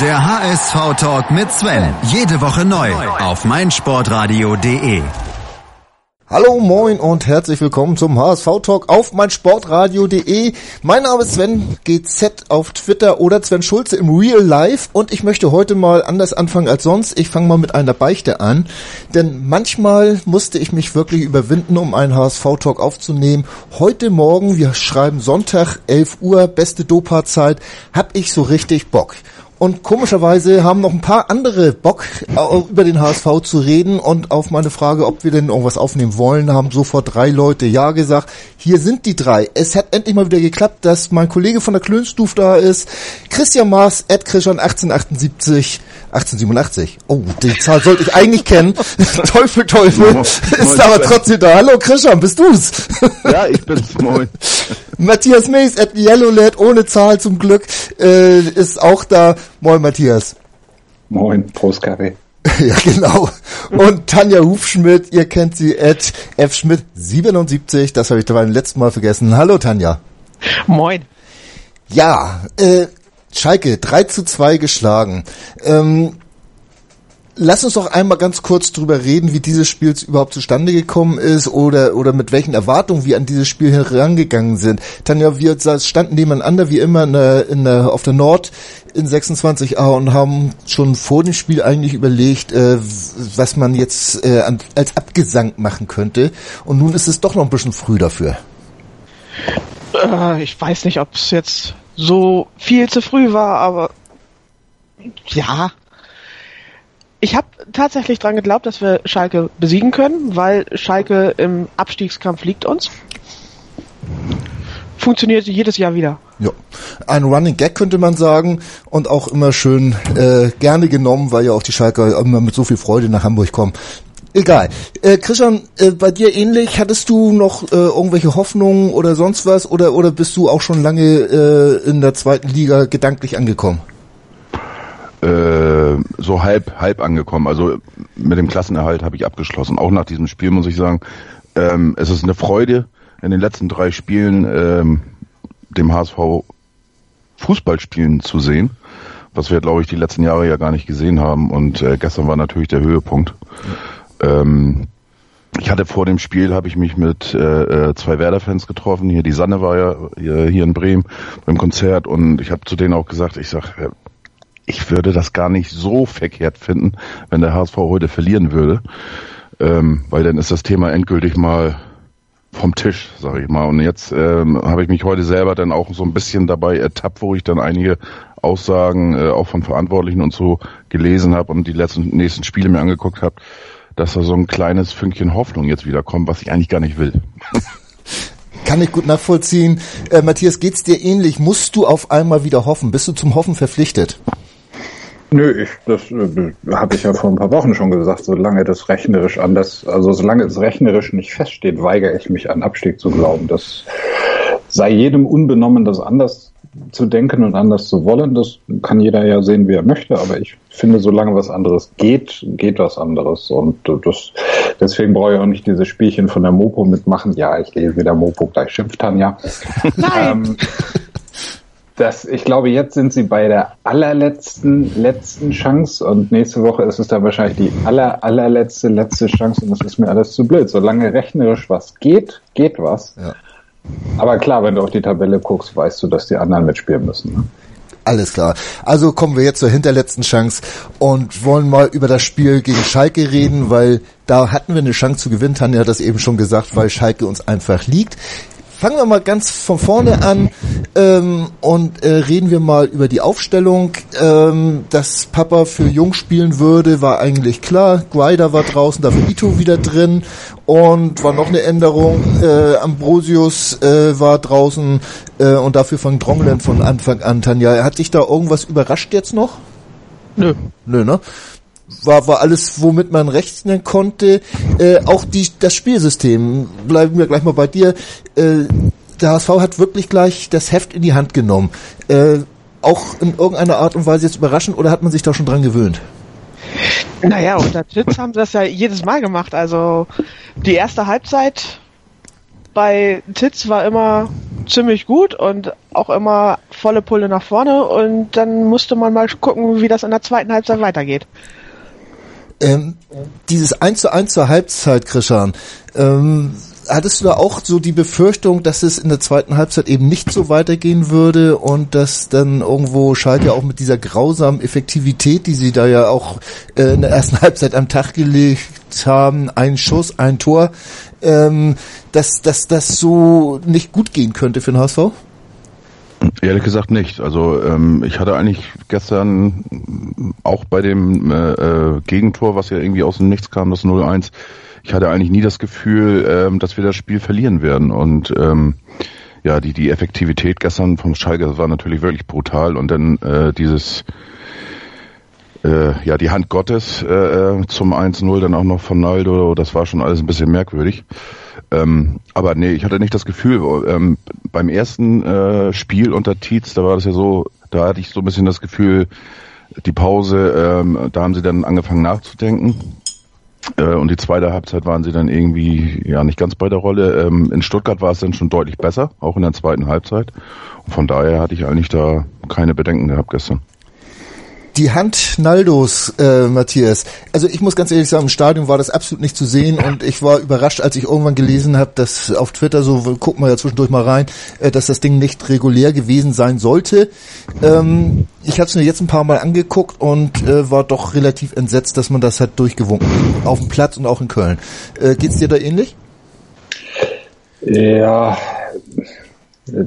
Der HSV-Talk mit Sven. Jede Woche neu auf meinsportradio.de. Hallo, moin und herzlich willkommen zum HSV-Talk auf meinsportradio.de. Mein Name ist Sven GZ auf Twitter oder Sven Schulze im Real Life. Und ich möchte heute mal anders anfangen als sonst. Ich fange mal mit einer Beichte an. Denn manchmal musste ich mich wirklich überwinden, um einen HSV-Talk aufzunehmen. Heute Morgen, wir schreiben Sonntag, 11 Uhr, beste Dopa-Zeit, hab ich so richtig Bock. Und komischerweise haben noch ein paar andere Bock, über den HSV zu reden. Und auf meine Frage, ob wir denn irgendwas aufnehmen wollen, haben sofort 3 Leute Ja gesagt. Hier sind die 3. Es hat endlich mal wieder geklappt, dass mein Kollege von der Klönstuf da ist. Christian Maas, Christian 1887. Oh, die Zahl sollte ich eigentlich kennen. Teufel, ist aber trotzdem da. Hallo Christian, bist du's? Ja, ich bin's, moin. Matthias Mays, @yellowled, ohne Zahl zum Glück, ist auch da. Moin Matthias. Moin, Prost Kaffee. Ja, genau. Und Tanja Hufschmidt, ihr kennt sie, @fschmidt77, das habe ich beim letzten Mal vergessen. Hallo Tanja. Moin. Ja, Schalke, 3-2 geschlagen. Lass uns doch einmal ganz kurz drüber reden, wie dieses Spiel überhaupt zustande gekommen ist oder mit welchen Erwartungen wir an dieses Spiel herangegangen sind. Tanja, wir standen nebeneinander wie immer auf der Nord in 26a und haben schon vor dem Spiel eigentlich überlegt, was man jetzt als Abgesang machen könnte. Und nun ist es doch noch ein bisschen früh dafür. Ich weiß nicht, ob es jetzt so viel zu früh war, aber ja. Ich habe tatsächlich dran geglaubt, dass wir Schalke besiegen können, weil Schalke im Abstiegskampf liegt uns. Funktioniert jedes Jahr wieder. Ja, ein Running Gag könnte man sagen und auch immer schön gerne genommen, weil ja auch die Schalker immer mit so viel Freude nach Hamburg kommen. Egal. Christian, bei dir ähnlich, hattest du noch irgendwelche Hoffnungen oder sonst was oder bist du auch schon lange in der zweiten Liga gedanklich angekommen? So halb angekommen. Also mit dem Klassenerhalt habe ich abgeschlossen. Auch nach diesem Spiel muss ich sagen, es ist eine Freude, in den letzten 3 Spielen dem HSV Fußball spielen zu sehen, was wir, glaube ich, die letzten Jahre ja gar nicht gesehen haben. Und gestern war natürlich der Höhepunkt. Ich hatte vor dem Spiel, habe ich mich mit 2 Werder-Fans getroffen. Hier die Sanne war ja hier in Bremen beim Konzert und ich habe zu denen auch gesagt, ich würde das gar nicht so verkehrt finden, wenn der HSV heute verlieren würde, weil dann ist das Thema endgültig mal vom Tisch, sag ich mal. Und jetzt habe ich mich heute selber dann auch so ein bisschen dabei ertappt, wo ich dann einige Aussagen auch von Verantwortlichen und so gelesen habe und die nächsten Spiele mir angeguckt habe, dass da so ein kleines Fünkchen Hoffnung jetzt wieder kommt, was ich eigentlich gar nicht will. Kann ich gut nachvollziehen. Matthias, geht's dir ähnlich? Musst du auf einmal wieder hoffen? Bist du zum Hoffen verpflichtet? Nö, das habe ich ja vor ein paar Wochen schon gesagt, solange es rechnerisch nicht feststeht, weigere ich mich an Abstieg zu glauben. Das sei jedem unbenommen, das anders zu denken und anders zu wollen. Das kann jeder ja sehen, wie er möchte, aber ich finde, solange was anderes geht was anderes. Und deswegen brauche ich auch nicht dieses Spielchen von der Mopo mitmachen. Ja, ich gehe wieder Mopo, gleich schimpft Tanja. Nein. Ich glaube, jetzt sind sie bei der letzten Chance und nächste Woche ist es dann wahrscheinlich die allerletzte Chance und das ist mir alles zu blöd. Solange rechnerisch was geht was. Ja. Aber klar, wenn du auf die Tabelle guckst, weißt du, dass die anderen mitspielen müssen. Ne? Alles klar. Also kommen wir jetzt zur hinterletzten Chance und wollen mal über das Spiel gegen Schalke reden, weil da hatten wir eine Chance zu gewinnen. Tanja hat das eben schon gesagt, weil Schalke uns einfach liegt. Fangen wir mal ganz von vorne an und reden wir mal über die Aufstellung. Dass Papa für Jung spielen würde, war eigentlich klar. Guaida war draußen, dafür Ito wieder drin und war noch eine Änderung. Ambrosius war draußen und dafür Van Drongelen von Anfang an. Tanja, hat dich da irgendwas überrascht jetzt noch? Nö, ne? War alles, womit man rechnen konnte. Auch das Spielsystem, bleiben wir gleich mal bei dir. Der HSV hat wirklich gleich das Heft in die Hand genommen. Auch in irgendeiner Art und Weise jetzt überraschend oder hat man sich da schon dran gewöhnt? Naja, unter Titz haben sie das ja jedes Mal gemacht. Also die erste Halbzeit bei Titz war immer ziemlich gut und auch immer volle Pulle nach vorne und dann musste man mal gucken, wie das in der zweiten Halbzeit weitergeht. Dieses 1:1 zur Halbzeit, Christian, hattest du da auch so die Befürchtung, dass es in der zweiten Halbzeit eben nicht so weitergehen würde und dass dann irgendwo Schalke auch mit dieser grausamen Effektivität, die sie da ja auch in der ersten Halbzeit am Tag gelegt haben, ein Schuss, ein Tor, dass das so nicht gut gehen könnte für den HSV? Ehrlich gesagt nicht. Also ich hatte eigentlich gestern auch bei dem Gegentor, was ja irgendwie aus dem Nichts kam, das 0-1, ich hatte eigentlich nie das Gefühl, dass wir das Spiel verlieren werden. Und ja, die Effektivität gestern vom Schalke war natürlich wirklich brutal. Und dann die Hand Gottes zum 1-0, dann auch noch von Naldo, das war schon alles ein bisschen merkwürdig. Aber nee, ich hatte nicht das Gefühl, beim ersten Spiel unter Titz, da war das ja so, da hatte ich so ein bisschen das Gefühl, die Pause, da haben sie dann angefangen nachzudenken. Und die zweite Halbzeit waren sie dann irgendwie ja nicht ganz bei der Rolle. In Stuttgart war es dann schon deutlich besser, auch in der zweiten Halbzeit. Und von daher hatte ich eigentlich da keine Bedenken gehabt gestern. Die Hand Naldos, Matthias. Also ich muss ganz ehrlich sagen, im Stadion war das absolut nicht zu sehen und ich war überrascht, als ich irgendwann gelesen habe, dass auf Twitter so, gucken wir ja zwischendurch mal rein, dass das Ding nicht regulär gewesen sein sollte. Ich habe es mir jetzt ein paar Mal angeguckt und war doch relativ entsetzt, dass man das hat durchgewunken. Auf dem Platz und auch in Köln. Geht's dir da ähnlich? Ja...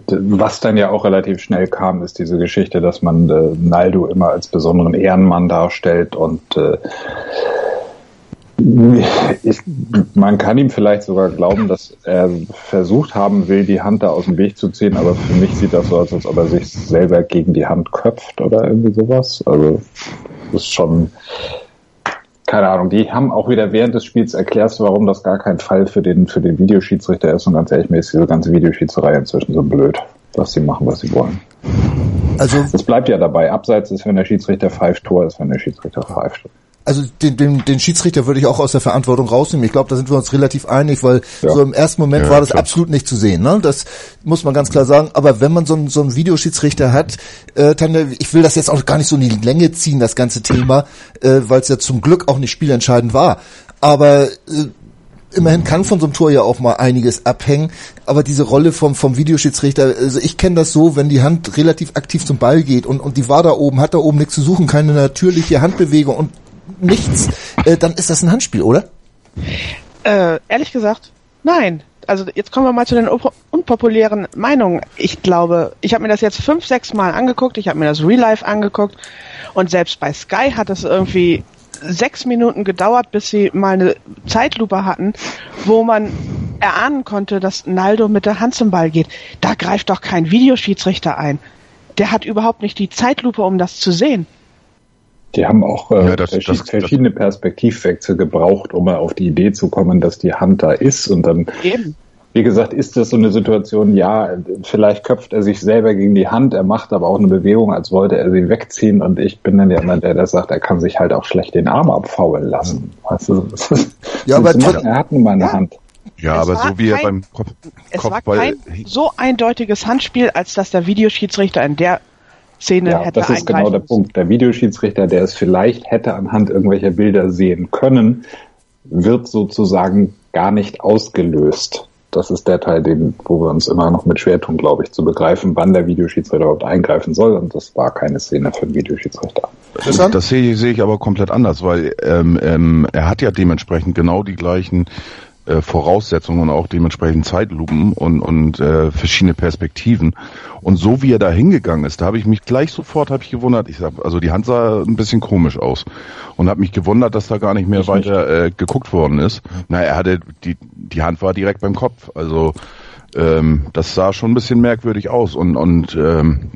Was dann ja auch relativ schnell kam, ist diese Geschichte, dass man Naldo immer als besonderen Ehrenmann darstellt und man kann ihm vielleicht sogar glauben, dass er versucht haben will, die Hand da aus dem Weg zu ziehen, aber für mich sieht das so aus, als ob er sich selber gegen die Hand köpft oder irgendwie sowas. Also das ist schon... Keine Ahnung, die haben auch wieder während des Spiels erklärt, warum das gar kein Fall für den Videoschiedsrichter ist. Und ganz ehrlich, mir ist diese ganze Videoschiedsrichterei inzwischen so blöd, dass sie machen, was sie wollen. Also es bleibt ja dabei, Abseits ist, wenn der Schiedsrichter pfeift, Tor ist, wenn der Schiedsrichter pfeift. Also den Schiedsrichter würde ich auch aus der Verantwortung rausnehmen. Ich glaube, da sind wir uns relativ einig, weil ja. So im ersten Moment war das klar. Absolut nicht zu sehen. Ne? Das muss man ganz klar sagen. Aber wenn man so einen Videoschiedsrichter hat, Tanja, ich will das jetzt auch gar nicht so in die Länge ziehen, das ganze Thema, weil es ja zum Glück auch nicht spielentscheidend war. Aber immerhin kann von so einem Tor ja auch mal einiges abhängen. Aber diese Rolle vom Videoschiedsrichter, also ich kenne das so, wenn die Hand relativ aktiv zum Ball geht und die war da oben, hat da oben nichts zu suchen, keine natürliche Handbewegung und nichts, dann ist das ein Handspiel, oder? Ehrlich gesagt, nein. Also jetzt kommen wir mal zu den unpopulären Meinungen. Ich glaube, ich habe mir das jetzt 5-6 Mal angeguckt, ich habe mir das Real Life angeguckt und selbst bei Sky hat es irgendwie 6 Minuten gedauert, bis sie mal eine Zeitlupe hatten, wo man erahnen konnte, dass Naldo mit der Hand zum Ball geht. Da greift doch kein Videoschiedsrichter ein. Der hat überhaupt nicht die Zeitlupe, um das zu sehen. Die haben auch verschiedene Perspektivwechsel gebraucht, um auf die Idee zu kommen, dass die Hand da ist. Und dann, wie gesagt, ist das so eine Situation, ja, vielleicht köpft er sich selber gegen die Hand, er macht aber auch eine Bewegung, als wollte er sie wegziehen. Und ich bin dann ja jemand, der sagt, er kann sich halt auch schlecht den Arm abfaulen lassen. Weißt du? Ja, aber er hat nun mal eine Hand. Ja, aber so wie er beim Kopfball... Es war kein so eindeutiges Handspiel, als dass der Videoschiedsrichter in der... Szene ja, hätte das ist genau der Punkt. Der Videoschiedsrichter, der es vielleicht hätte anhand irgendwelcher Bilder sehen können, wird sozusagen gar nicht ausgelöst. Das ist der Teil, wo wir uns immer noch mit schwer tun, glaube ich, zu begreifen, wann der Videoschiedsrichter überhaupt eingreifen soll. Und das war keine Szene für den Videoschiedsrichter. Das sehe ich aber komplett anders, weil er hat ja dementsprechend genau die gleichen Voraussetzungen und auch dementsprechend Zeitlupen und verschiedene Perspektiven. Und so wie er da hingegangen ist, da habe ich mich gleich sofort gewundert, also die Hand sah ein bisschen komisch aus und habe mich gewundert, dass da gar nicht mehr weiter geguckt worden ist. Na, er hatte die Hand war direkt beim Kopf, also das sah schon ein bisschen merkwürdig aus und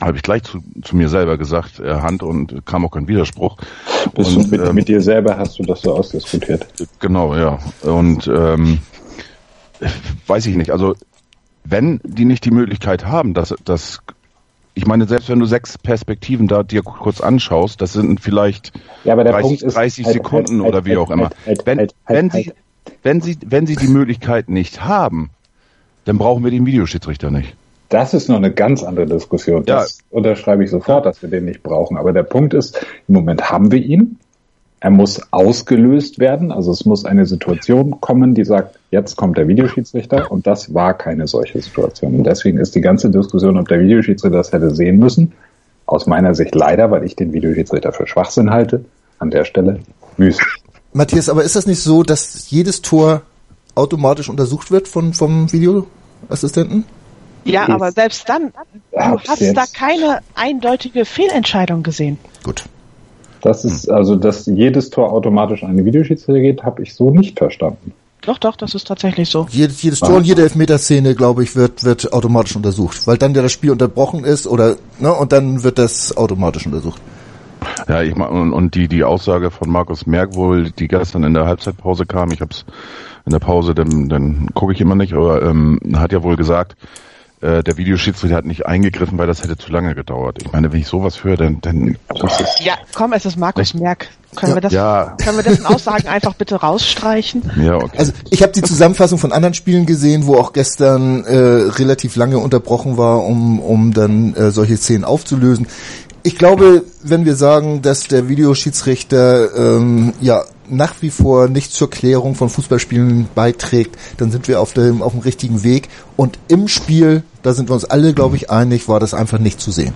habe ich gleich zu mir selber gesagt, Hand, und kam auch kein Widerspruch. Mit dir selber hast du das so ausdiskutiert. Genau, ja. Und weiß ich nicht, also wenn die nicht die Möglichkeit haben, dass ich meine, selbst wenn du 6 Perspektiven da dir kurz anschaust, das sind vielleicht 30 Sekunden oder wie auch immer. Wenn sie die Möglichkeit nicht haben, dann brauchen wir den Videoschiedsrichter nicht. Das ist noch eine ganz andere Diskussion. Das unterschreibe ich sofort, dass wir den nicht brauchen. Aber der Punkt ist, im Moment haben wir ihn. Er muss ausgelöst werden. Also es muss eine Situation kommen, die sagt, jetzt kommt der Videoschiedsrichter. Und das war keine solche Situation. Und deswegen ist die ganze Diskussion, ob der Videoschiedsrichter das hätte sehen müssen, aus meiner Sicht leider, weil ich den Videoschiedsrichter für Schwachsinn halte, an der Stelle wüst. Matthias, aber ist das nicht so, dass jedes Tor automatisch untersucht wird vom Videoassistenten? Ja, aber selbst dann, du hast da keine eindeutige Fehlentscheidung gesehen. Gut. Das ist, also, dass jedes Tor automatisch an den Videoschiedsrichter geht, habe ich so nicht verstanden. Doch, das ist tatsächlich so. Jedes Tor und jede Elfmeterszene, glaube ich, wird automatisch untersucht, weil dann ja das Spiel unterbrochen ist oder, ne, und dann wird das automatisch untersucht. Ja, ich meine, und die Aussage von Markus Merck wohl, die gestern in der Halbzeitpause kam, ich hab's in der Pause, dann gucke ich immer nicht, aber hat ja wohl gesagt, der Videoschiedsrichter hat nicht eingegriffen, weil das hätte zu lange gedauert. Ich meine, wenn ich sowas höre, dann ja, komm, es ist Markus Merck. Können wir dessen Aussagen einfach bitte rausstreichen? Ja, okay. Also ich habe die Zusammenfassung von anderen Spielen gesehen, wo auch gestern relativ lange unterbrochen war, um dann solche Szenen aufzulösen. Ich glaube, wenn wir sagen, dass der Videoschiedsrichter nach wie vor nicht zur Klärung von Fußballspielen beiträgt, dann sind wir auf dem richtigen Weg. Und im Spiel, da sind wir uns alle, glaube ich, einig, war das einfach nicht zu sehen.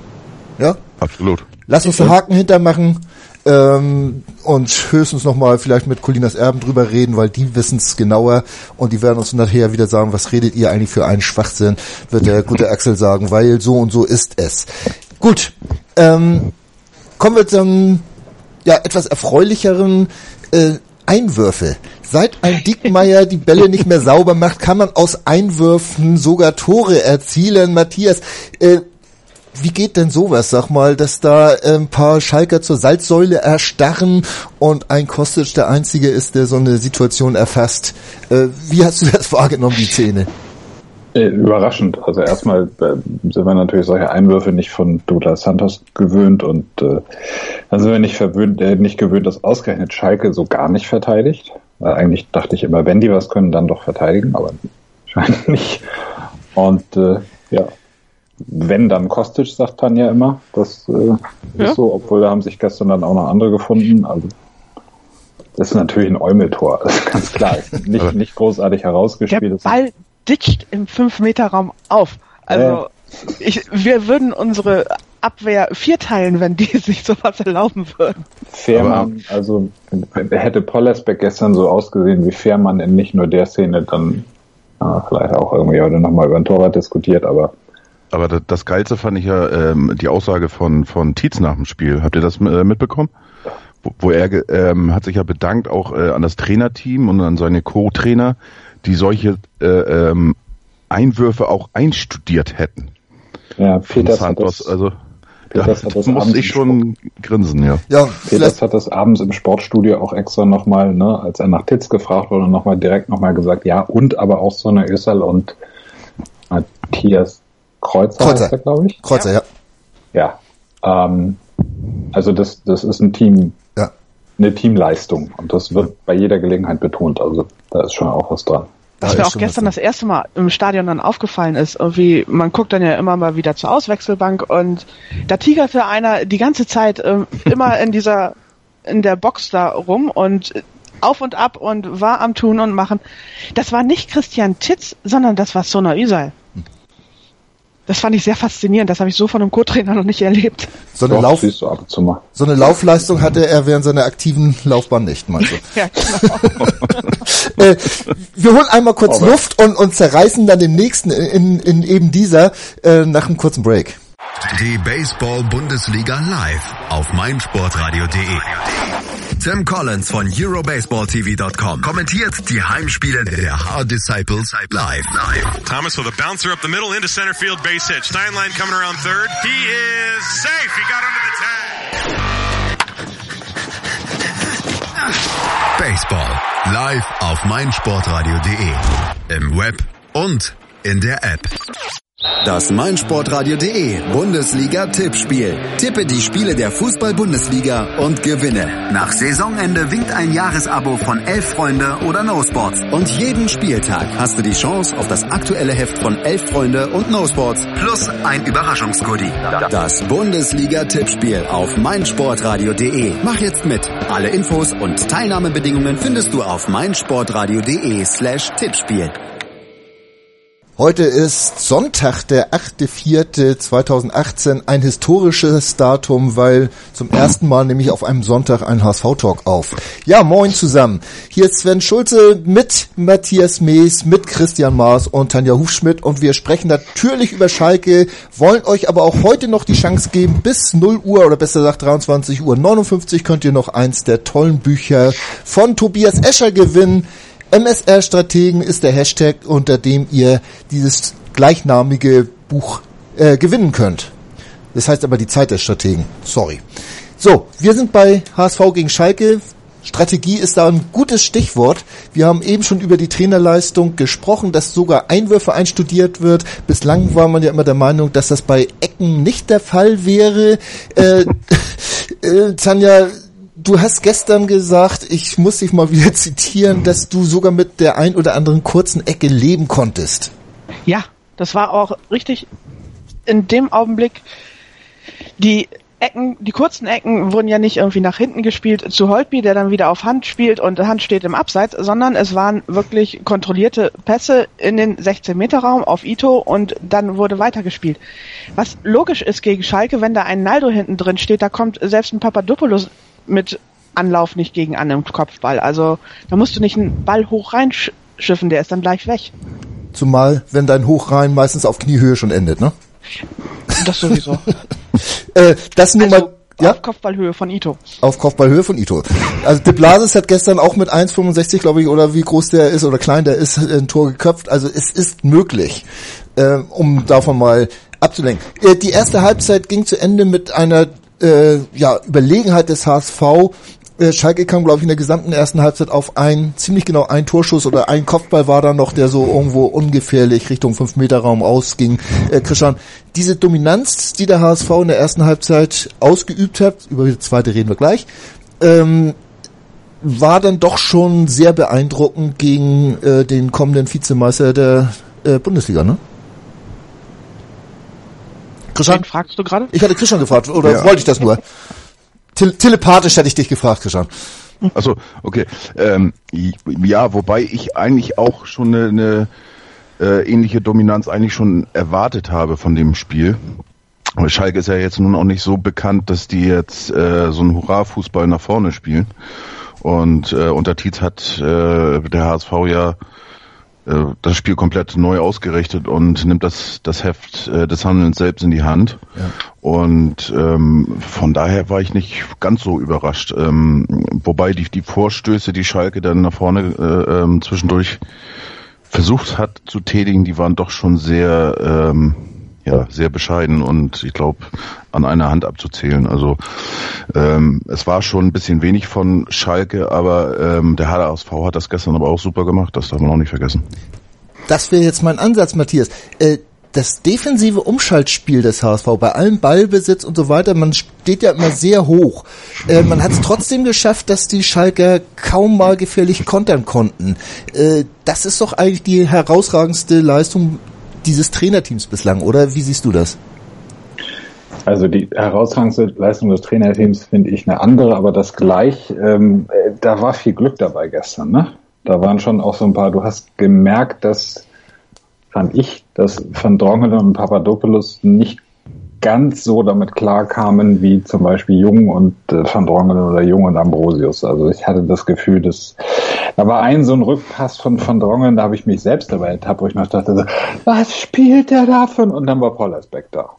Ja? Absolut. Lass uns den Haken hintermachen und höchstens nochmal vielleicht mit Colinas Erben drüber reden, weil die wissen es genauer und die werden uns nachher wieder sagen, was redet ihr eigentlich für einen Schwachsinn, wird der gute Axel sagen, weil so und so ist es. Gut, kommen wir zum etwas erfreulicheren Einwürfe. Seit ein Dickmeyer die Bälle nicht mehr sauber macht, kann man aus Einwürfen sogar Tore erzielen. Matthias, wie geht denn sowas, sag mal, dass da ein paar Schalker zur Salzsäule erstarren und ein Kostic der Einzige ist, der so eine Situation erfasst. Wie hast du das wahrgenommen, die Szene? Überraschend. Also erstmal sind wir natürlich solche Einwürfe nicht von Douglas Santos gewöhnt und dann sind wir nicht gewöhnt, dass ausgerechnet Schalke so gar nicht verteidigt. Weil eigentlich dachte ich immer, wenn die was können, dann doch verteidigen, aber scheint nicht. Und wenn, dann Kostic, sagt Tanja immer. Das ist so, obwohl da haben sich gestern dann auch noch andere gefunden. Also das ist natürlich ein Eumeltor, das ist ganz klar. Nicht großartig herausgespielt. Der Ball ditcht im 5-Meter-Raum auf. Also wir würden unsere Abwehr vierteilen, wenn die sich sowas erlauben würden. Fährmann, also hätte Pollersbeck gestern so ausgesehen wie Fährmann in nicht nur der Szene, dann vielleicht auch irgendwie heute nochmal über den Torwart diskutiert, aber das Geilste fand ich die Aussage von Titz nach dem Spiel. Habt ihr das mitbekommen? Wo er hat sich ja bedankt auch an das Trainerteam und an seine Co-Trainer, die solche Einwürfe auch einstudiert hätten. Ja, Peters Santos, das muss ich schon grinsen, ja. Peters hat das abends im Sportstudio auch extra nochmal, ne, als er nach Titz gefragt wurde, direkt gesagt, ja, und aber auch so eine Ösal und Matthias Kreuzer heißt er, glaube ich. Kreuzer, ja. Also das ist ein Team, eine Teamleistung und das wird bei jeder Gelegenheit betont, also da ist schon auch was dran. Was mir auch gestern das erste Mal im Stadion dann aufgefallen ist, irgendwie, man guckt dann ja immer mal wieder zur Auswechselbank und da tigerte einer die ganze Zeit immer in der Box da rum und auf und ab und war am Tun und Machen. Das war nicht Christian Titz, sondern das war Sona Üsal. Das fand ich sehr faszinierend. Das habe ich so von einem Co-Trainer noch nicht erlebt. So eine Laufleistung hatte er während seiner aktiven Laufbahn nicht, meinst du? Ja, genau. Wir holen einmal kurz Luft und zerreißen dann den nächsten in eben dieser nach einem kurzen Break. Die Baseball-Bundesliga live auf meinsportradio.de. Tim Collins von EuroBaseballTV.com kommentiert die Heimspiele der Hard Disciples live. Thomas with a bouncer up the middle into center field, base hit. Steinlein coming around third. He is safe. He got under the tag. Baseball live auf meinsportradio.de. Im Web und in der App. Das meinsportradio.de Bundesliga-Tippspiel. Tippe die Spiele der Fußball-Bundesliga und gewinne. Nach Saisonende winkt ein Jahresabo von Elf Freunde oder No Sports. Und jeden Spieltag hast du die Chance auf das aktuelle Heft von Elf Freunde und No Sports. Plus ein Überraschungsgoodie. Das Bundesliga-Tippspiel auf meinsportradio.de. Mach jetzt mit. Alle Infos und Teilnahmebedingungen findest du auf meinsportradio.de/Tippspiel. Heute ist Sonntag, der 8.4.2018, ein historisches Datum, weil zum ersten Mal nehme ich auf einem Sonntag einen HSV-Talk auf. Ja, moin zusammen. Hier ist Sven Schulze mit Matthias Mays, mit Christian Maas und Tanja Hufschmidt und wir sprechen natürlich über Schalke, wollen euch aber auch heute noch die Chance geben, bis 0 Uhr oder besser gesagt 23:59 könnt ihr noch eins der tollen Bücher von Tobias Escher gewinnen. MSR-Strategen ist der Hashtag, unter dem ihr dieses gleichnamige Buch gewinnen könnt. Das heißt aber die Zeit der Strategen. Sorry. So, wir sind bei HSV gegen Schalke. Strategie ist da ein gutes Stichwort. Wir haben eben schon über die Trainerleistung gesprochen, dass sogar Einwürfe einstudiert wird. Bislang war man ja immer der Meinung, dass das bei Ecken nicht der Fall wäre. Tanja, du hast gestern gesagt, ich muss dich mal wieder zitieren, dass du sogar mit der ein oder anderen kurzen Ecke leben konntest. Ja, das war auch richtig. In dem Augenblick, die kurzen Ecken wurden ja nicht irgendwie nach hinten gespielt zu Holtby, der dann wieder auf Hand spielt und Hand steht im Abseits, sondern es waren wirklich kontrollierte Pässe in den 16-Meter-Raum auf Ito und dann wurde weitergespielt. Was logisch ist gegen Schalke, wenn da ein Naldo hinten drin steht, da kommt selbst ein Papadopoulos mit Anlauf nicht gegen an im Kopfball. Also da musst du nicht einen Ball hoch reinschiffen, der ist dann gleich weg. Zumal, wenn dein Hoch rein meistens auf Kniehöhe schon endet, ne? Das sowieso. Das nur also, mal, ja? Auf Kopfballhöhe von Ito. Auf Kopfballhöhe von Ito. Also De Blasis hat gestern auch mit 1,65, glaube ich, oder wie groß der ist oder klein der ist, ein Tor geköpft. Also es ist möglich, um davon mal abzulenken. Die erste Halbzeit ging zu Ende mit einer Überlegenheit des HSV. Schalke kam, glaube ich, in der gesamten ersten Halbzeit auf ziemlich genau ein Torschuss oder ein Kopfball war da noch, der so irgendwo ungefährlich Richtung 5-Meter-Raum ausging. Christian, diese Dominanz, die der HSV in der ersten Halbzeit ausgeübt hat, über die zweite reden wir gleich, war dann doch schon sehr beeindruckend gegen den kommenden Vizemeister der Bundesliga, ne? Christian, fragst du gerade? Ich hatte Christian gefragt, oder ja. Wollte ich das nur? Telepathisch hätte ich dich gefragt, Christian. Achso, okay. Ja, wobei ich eigentlich auch schon eine ähnliche Dominanz eigentlich schon erwartet habe von dem Spiel. Schalke ist ja jetzt nun auch nicht so bekannt, dass die jetzt so einen Hurra-Fußball nach vorne spielen. Und unter Titz hat der HSV ja das Spiel komplett neu ausgerichtet und nimmt das Heft des Handelns selbst in die Hand. Ja. Und von daher war ich nicht ganz so überrascht. Wobei die Vorstöße, die Schalke dann nach vorne zwischendurch versucht hat zu tätigen, die waren doch schon sehr, sehr bescheiden und ich glaube an einer Hand abzuzählen. Also es war schon ein bisschen wenig von Schalke, aber der HSV hat das gestern aber auch super gemacht, das darf man auch nicht vergessen. Das wäre jetzt mein Ansatz, Matthias. Das defensive Umschaltspiel des HSV, bei allem Ballbesitz und so weiter, man steht ja immer sehr hoch. Man hat es trotzdem geschafft, dass die Schalker kaum mal gefährlich kontern konnten. Das ist doch eigentlich die herausragendste Leistung dieses Trainerteams bislang, oder? Wie siehst du das? Also die herausragendste Leistung des Trainerteams finde ich eine andere, aber das gleich, da war viel Glück dabei gestern, ne? Da waren schon auch so ein paar, du hast gemerkt, dass Van Drongelen und Papadopoulos nicht ganz so damit klarkamen, wie zum Beispiel Jung und Van Drongelen oder Jung und Ambrosius. Also ich hatte das Gefühl, dass da war so ein Rückpass von Van Drongelen, da habe ich mich selbst dabei ertappt, wo ich noch dachte, so, was spielt der davon? Und dann war Pollersbeck da.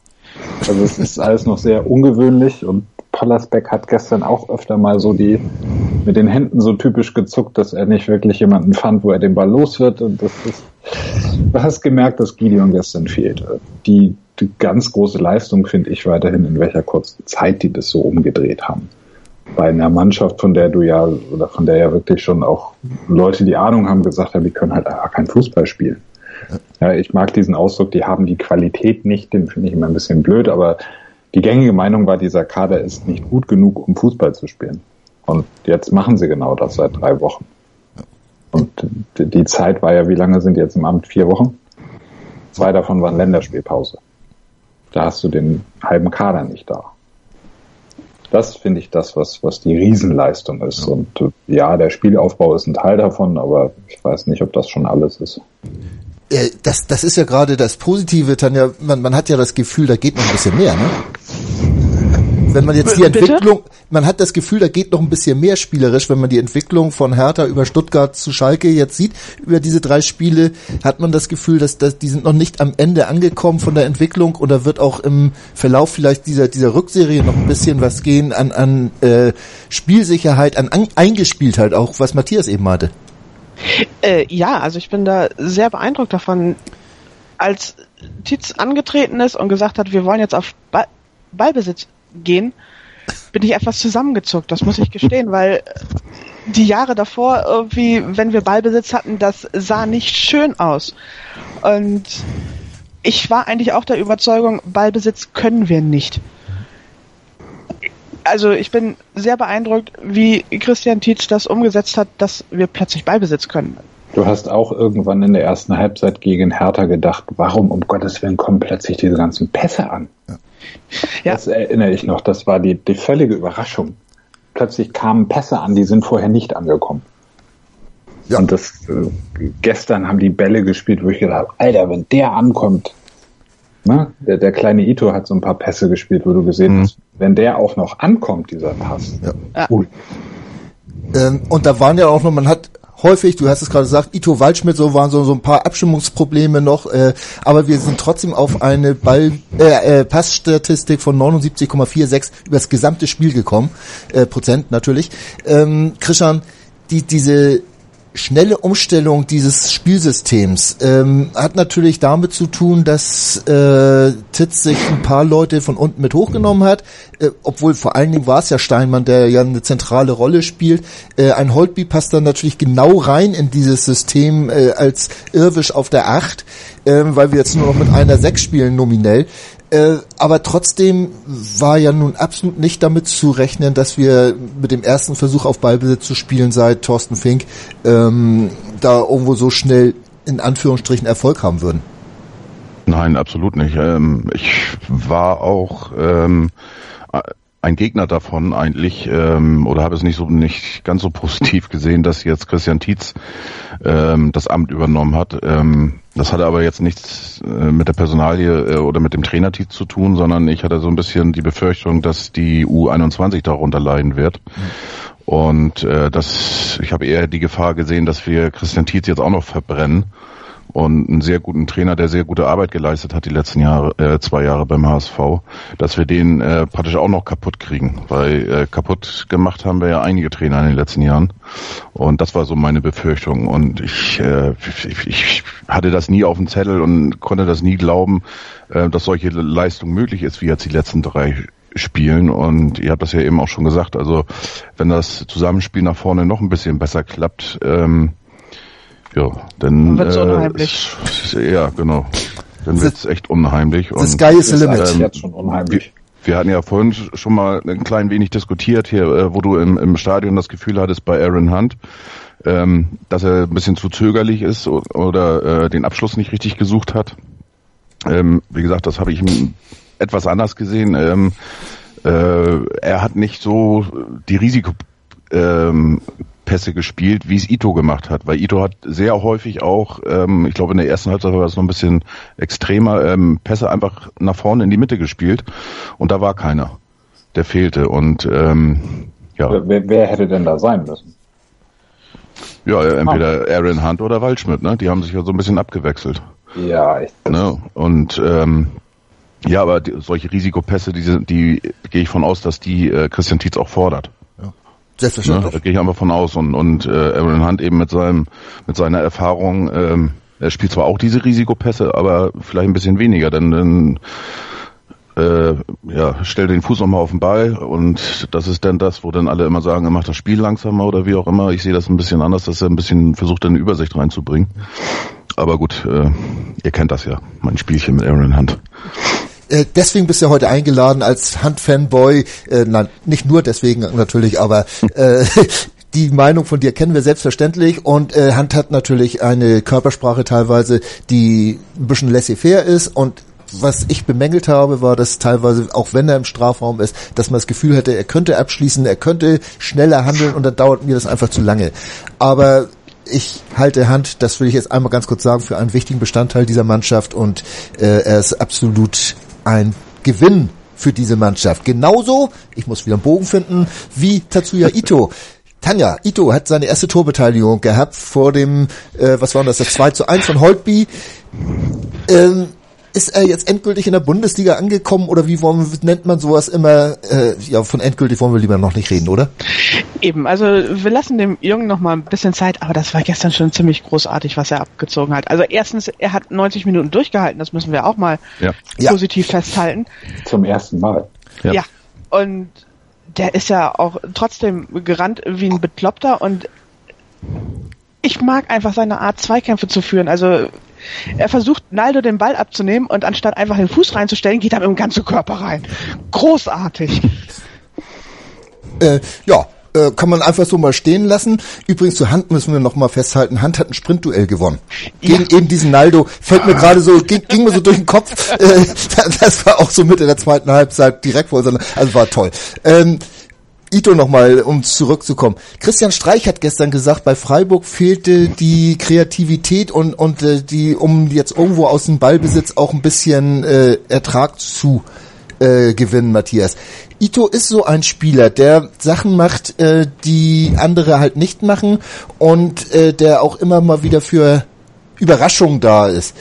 Also es ist alles noch sehr ungewöhnlich und Pollersbeck hat gestern auch öfter mal so mit den Händen so typisch gezuckt, dass er nicht wirklich jemanden fand, wo er den Ball los wird. Und du hast gemerkt, dass Gideon gestern fehlte. Die ganz große Leistung finde ich weiterhin, in welcher kurzen Zeit die das so umgedreht haben. Bei einer Mannschaft, von der ja wirklich schon auch Leute, die Ahnung haben, gesagt haben, die können halt einfach kein Fußball spielen. Ja, ich mag diesen Ausdruck, die haben die Qualität nicht, den finde ich immer ein bisschen blöd, aber die gängige Meinung war, dieser Kader ist nicht gut genug, um Fußball zu spielen. Und jetzt machen sie genau das seit 3 Wochen. Und die Zeit war ja, wie lange sind jetzt im Amt? 4 Wochen? 2 davon waren Länderspielpause. Da hast du den halben Kader nicht da. Das finde ich das, was die Riesenleistung ist. Und ja, der Spielaufbau ist ein Teil davon, aber ich weiß nicht, ob das schon alles ist. Das ist ja gerade das Positive, Tanja. Man hat ja das Gefühl, da geht noch ein bisschen mehr, ne? Wenn man jetzt die Entwicklung, man hat das Gefühl, da geht noch ein bisschen mehr spielerisch, wenn man die Entwicklung von Hertha über Stuttgart zu Schalke jetzt sieht, über diese 3 Spiele hat man das Gefühl, dass die sind noch nicht am Ende angekommen von der Entwicklung, oder wird auch im Verlauf vielleicht dieser Rückserie noch ein bisschen was gehen an Spielsicherheit, an Eingespieltheit auch, was Matthias eben meinte? Ja, also ich bin da sehr beeindruckt davon, als Titz angetreten ist und gesagt hat, wir wollen jetzt auf Ballbesitz gehen, bin ich etwas zusammengezuckt, das muss ich gestehen, weil die Jahre davor irgendwie, wenn wir Ballbesitz hatten, das sah nicht schön aus. Und ich war eigentlich auch der Überzeugung, Ballbesitz können wir nicht. Also ich bin sehr beeindruckt, wie Christian Titz das umgesetzt hat, dass wir plötzlich Ballbesitz können. Du hast auch irgendwann in der ersten Halbzeit gegen Hertha gedacht, warum um Gottes Willen kommen plötzlich diese ganzen Pässe an? Ja. Das erinnere ich noch, das war die völlige Überraschung. Plötzlich kamen Pässe an, die sind vorher nicht angekommen. Ja. Und gestern haben die Bälle gespielt, wo ich gedacht habe, Alter, wenn der ankommt, ne? Der kleine Ito hat so ein paar Pässe gespielt, wo du gesehen hast, wenn der auch noch ankommt, dieser Pass. Ja. Cool. Und da waren ja auch noch, man hat häufig, du hast es gerade gesagt, Ito, Waldschmidt, so waren so ein paar Abstimmungsprobleme noch, aber wir sind trotzdem auf eine Passstatistik von 79,46 über das gesamte Spiel gekommen, Prozent natürlich. Christian, diese schnelle Umstellung dieses Spielsystems hat natürlich damit zu tun, dass Titz sich ein paar Leute von unten mit hochgenommen hat, obwohl vor allen Dingen war es ja Steinmann, der ja eine zentrale Rolle spielt. Ein Holtby passt dann natürlich genau rein in dieses System als Irrwisch auf der 8, weil wir jetzt nur noch mit einer 6 spielen nominell. Aber trotzdem war ja nun absolut nicht damit zu rechnen, dass wir mit dem ersten Versuch auf Ballbesitz zu spielen seit Thorsten Fink da irgendwo so schnell in Anführungsstrichen Erfolg haben würden. Nein, absolut nicht. Ich war auch ein Gegner davon eigentlich, oder habe es nicht ganz so positiv gesehen, dass jetzt Christian Titz das Amt übernommen hat. Das hatte aber jetzt nichts mit der Personalie oder mit dem Trainer Titz zu tun, sondern ich hatte so ein bisschen die Befürchtung, dass die U21 darunter leiden wird. Und ich habe eher die Gefahr gesehen, dass wir Christian Titz jetzt auch noch verbrennen. Und einen sehr guten Trainer, der sehr gute Arbeit geleistet hat die letzten Jahre, 2 Jahre beim HSV, dass wir den praktisch auch noch kaputt kriegen. Weil kaputt gemacht haben wir ja einige Trainer in den letzten Jahren. Und das war so meine Befürchtung. Und ich hatte das nie auf dem Zettel und konnte das nie glauben, dass solche Leistung möglich ist, wie jetzt die letzten 3 Spielen. Und ihr habt das ja eben auch schon gesagt. Also wenn das Zusammenspiel nach vorne noch ein bisschen besser klappt, ja, dann wird's unheimlich. Ja, genau. Dann wird's echt unheimlich. Das Sky is the limit. Jetzt schon unheimlich. Wir hatten ja vorhin schon mal ein klein wenig diskutiert hier, wo du im Stadion das Gefühl hattest bei Aaron Hunt, dass er ein bisschen zu zögerlich ist oder den Abschluss nicht richtig gesucht hat. Wie gesagt, das habe ich etwas anders gesehen. Er hat nicht so die Risikopässe gespielt, wie es Ito gemacht hat, weil Ito hat sehr häufig auch, ich glaube in der ersten Halbzeit war das noch ein bisschen extremer, Pässe einfach nach vorne in die Mitte gespielt und da war keiner, der fehlte und ja. Wer hätte denn da sein müssen? Ja, entweder Aaron Hunt oder Waldschmidt, ne? Die haben sich ja so ein bisschen abgewechselt. Ja, ich ne? Und ja, aber solche Risikopässe, die gehe ich von aus, dass die Christian Titz auch fordert. Selbstverständlich. Da gehe ich einfach von aus und Aaron Hunt eben mit seiner Erfahrung, er spielt zwar auch diese Risikopässe, aber vielleicht ein bisschen weniger, dann stellt den Fuß nochmal auf den Ball und das ist dann das, wo dann alle immer sagen, er macht das Spiel langsamer oder wie auch immer. Ich sehe das ein bisschen anders, dass er ein bisschen versucht, eine Übersicht reinzubringen. aber gut, ihr kennt das ja, mein Spielchen mit Aaron Hunt. Deswegen bist du heute eingeladen als Hunt-Fanboy, nein, nicht nur deswegen natürlich, aber die Meinung von dir kennen wir selbstverständlich, und Hunt hat natürlich eine Körpersprache teilweise, die ein bisschen laissez-faire ist, und was ich bemängelt habe, war, dass teilweise, auch wenn er im Strafraum ist, dass man das Gefühl hätte, er könnte abschließen, er könnte schneller handeln, und dann dauert mir das einfach zu lange. Aber ich halte Hand, das will ich jetzt einmal ganz kurz sagen, für einen wichtigen Bestandteil dieser Mannschaft, und er ist absolut ein Gewinn für diese Mannschaft. Genauso, ich muss wieder einen Bogen finden, wie Tatsuya Ito. Tanja, Ito hat seine erste Torbeteiligung gehabt vor dem, was war das, das 2:1 von Holtby. Ist er jetzt endgültig in der Bundesliga angekommen, oder wie nennt man sowas immer? Ja, von endgültig wollen wir lieber noch nicht reden, oder? Eben, also wir lassen dem Jungen noch mal ein bisschen Zeit, aber das war gestern schon ziemlich großartig, was er abgezogen hat. Also erstens, er hat 90 Minuten durchgehalten, das müssen wir auch mal positiv festhalten. Zum ersten Mal. Ja, und der ist ja auch trotzdem gerannt wie ein Bekloppter, und ich mag einfach seine Art, Zweikämpfe zu führen, also er versucht, Naldo den Ball abzunehmen, und anstatt einfach den Fuß reinzustellen, geht er mit dem ganzen Körper rein. Großartig. Kann man einfach so mal stehen lassen. Übrigens, zu Hand müssen wir nochmal festhalten, Hand hat ein Sprintduell gewonnen. Gegen eben diesen Naldo, fällt mir gerade so, ging mir so durch den Kopf. Das war auch so Mitte der zweiten Halbzeit direkt vor uns. Also war toll. Ito nochmal, um zurückzukommen. Christian Streich hat gestern gesagt, bei Freiburg fehlte die Kreativität und die, um jetzt irgendwo aus dem Ballbesitz auch ein bisschen Ertrag zu gewinnen, Matthias. Ito ist so ein Spieler, der Sachen macht, die andere halt nicht machen, und der auch immer mal wieder für Überraschung da ist.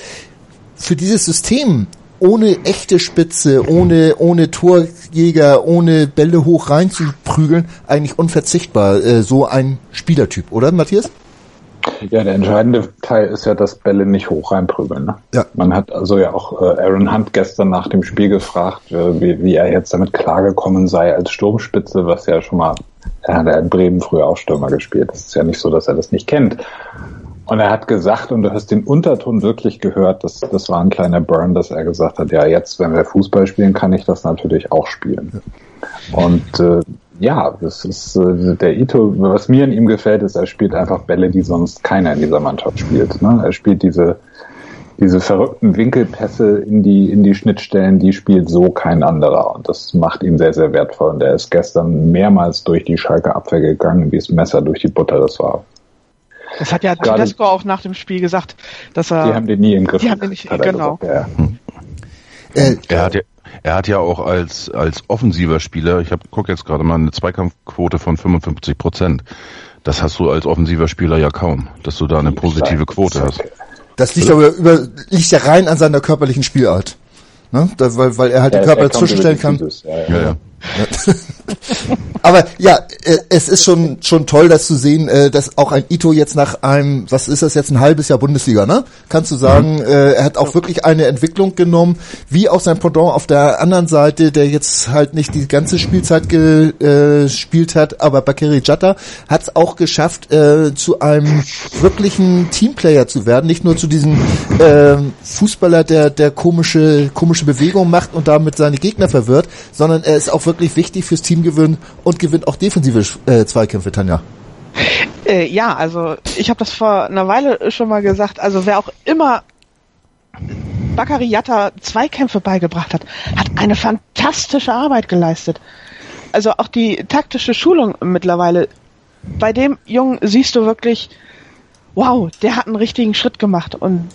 Für dieses System ohne echte Spitze, ohne Torjäger, ohne Bälle hoch rein zu prügeln, eigentlich unverzichtbar, so ein Spielertyp, oder Matthias? Ja, der entscheidende Teil ist ja, dass Bälle nicht hoch reinprügeln. Ne? Ja. Man hat also ja auch Aaron Hunt gestern nach dem Spiel gefragt, wie er jetzt damit klargekommen sei als Sturmspitze, was ja schon mal, er hat ja in Bremen früher auch Stürmer gespielt. Es ist ja nicht so, dass er das nicht kennt. Und er hat gesagt, und du hast den Unterton wirklich gehört, das war ein kleiner Burn, dass er gesagt hat, ja jetzt, wenn wir Fußball spielen, kann ich das natürlich auch spielen. Und das ist der Ito, was mir an ihm gefällt, ist, er spielt einfach Bälle, die sonst keiner in dieser Mannschaft spielt. Ne? Er spielt diese verrückten Winkelpässe in die Schnittstellen, die spielt so kein anderer. Und das macht ihn sehr, sehr wertvoll. Und er ist gestern mehrmals durch die Schalke Abwehr gegangen, wie das Messer durch die Butter, das war. Das hat ja Tedesco auch nach dem Spiel gesagt, dass er... Die haben den nie im Griff. Die haben den nicht, genau. Gesagt, ja. Er hat ja auch als offensiver Spieler, ich gucke jetzt gerade mal, eine Zweikampfquote von 55%. Das hast du als offensiver Spieler ja kaum, dass du da eine positive Quote hast. Das liegt aber liegt ja rein an seiner körperlichen Spielart. Ne? Weil er halt den Körper dazwischenstellen kann. Aber ja, es ist schon toll, das zu sehen, dass auch ein Ito jetzt nach einem, was ist das jetzt, ein halbes Jahr Bundesliga, ne? Kannst du sagen, er hat auch wirklich eine Entwicklung genommen, wie auch sein Pendant auf der anderen Seite, der jetzt halt nicht die ganze Spielzeit gespielt hat, aber Bakary Jatta hat es auch geschafft, zu einem wirklichen Teamplayer zu werden, nicht nur zu diesem Fußballer, der komische Bewegungen macht und damit seine Gegner verwirrt, sondern er ist auch wirklich wichtig fürs Teamgewinn und gewinnt auch defensive Zweikämpfe, Tanja. Ja, also ich habe das vor einer Weile schon mal gesagt, also wer auch immer Bakary Jatta Zweikämpfe beigebracht hat, hat eine fantastische Arbeit geleistet. Also auch die taktische Schulung mittlerweile, bei dem Jungen siehst du wirklich, wow, der hat einen richtigen Schritt gemacht, und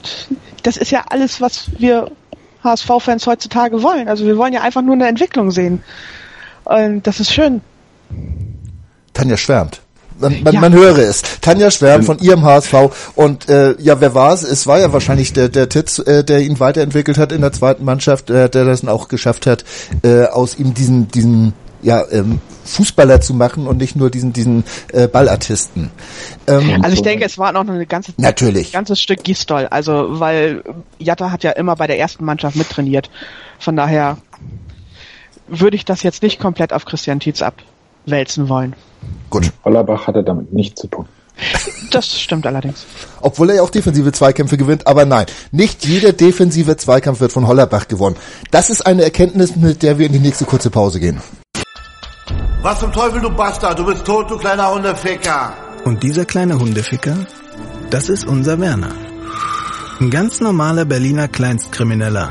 das ist ja alles, was wir HSV-Fans heutzutage wollen. Also wir wollen ja einfach nur eine Entwicklung sehen. Und das ist schön. Tanja schwärmt. Man höre es. Tanja schwärmt von ihrem HSV. Und wer war es? Es war ja wahrscheinlich der Titz, der ihn weiterentwickelt hat in der zweiten Mannschaft, der das dann auch geschafft hat, aus ihm diesen Fußballer zu machen und nicht nur diesen Ballartisten. Also ich denke, es war noch ein ganzes Stück Gistol, also weil Jatta hat ja immer bei der ersten Mannschaft mittrainiert. Von daher würde ich das jetzt nicht komplett auf Christian Titz abwälzen wollen. Gut. Hollerbach hatte damit nichts zu tun. Das stimmt allerdings. Obwohl er ja auch defensive Zweikämpfe gewinnt, aber nein. Nicht jeder defensive Zweikampf wird von Hollerbach gewonnen. Das ist eine Erkenntnis, mit der wir in die nächste kurze Pause gehen. Was zum Teufel, du Bastard, du bist tot, du kleiner Hundeficker. Und dieser kleine Hundeficker, das ist unser Werner. Ein ganz normaler Berliner Kleinstkrimineller,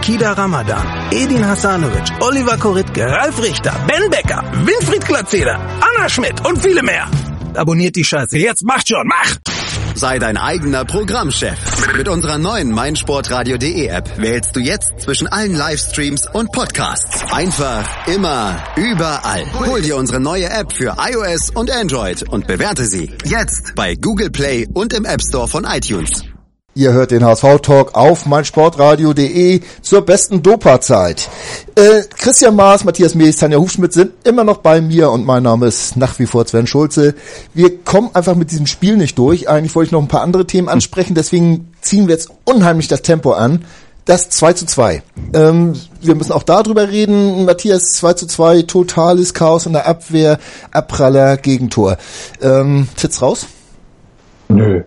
Kida Ramadan, Edin Hasanovic, Oliver Koritke, Ralf Richter, Ben Becker, Winfried Glatzeder, Anna Schmidt und viele mehr. Abonniert die Scheiße. Jetzt macht schon, macht! Sei dein eigener Programmchef. Mit unserer neuen meinsportradio.de App wählst du jetzt zwischen allen Livestreams und Podcasts. Einfach, immer, überall. Hol dir unsere neue App für iOS und Android und bewerte sie jetzt bei Google Play und im App Store von iTunes. Ihr hört den HSV-Talk auf meinsportradio.de zur besten Dopa-Zeit. Christian Maas, Matthias Mays, Tanja Hufschmidt sind immer noch bei mir und mein Name ist nach wie vor Sven Schulze. Wir kommen einfach mit diesem Spiel nicht durch. Eigentlich wollte ich noch ein paar andere Themen ansprechen, deswegen ziehen wir jetzt unheimlich das Tempo an. Das 2:2. Wir müssen auch darüber reden. Matthias, 2:2, totales Chaos in der Abwehr, Abpraller, Gegentor. Titz raus? Nö.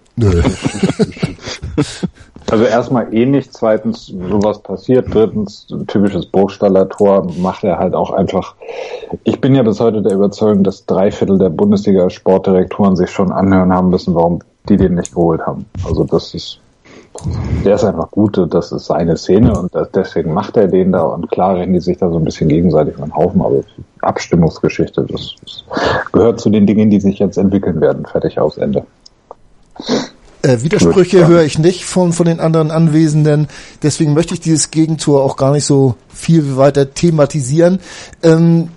Also erstmal nicht, zweitens sowas passiert, drittens typisches Burgstaller Tor macht er halt auch einfach. Ich bin ja bis heute der Überzeugung, dass 3/4 der Bundesliga Sportdirektoren sich schon anhören haben müssen, warum die den nicht geholt haben. Also der ist einfach gut, das ist seine Szene und deswegen macht er den da und klar rennen die sich da so ein bisschen gegenseitig in den Haufen, aber Abstimmungsgeschichte, das gehört zu den Dingen, die sich jetzt entwickeln werden, fertig, aus, Ende. Widersprüche höre ich nicht von den anderen Anwesenden, deswegen möchte ich dieses Gegentor auch gar nicht so viel weiter thematisieren. Im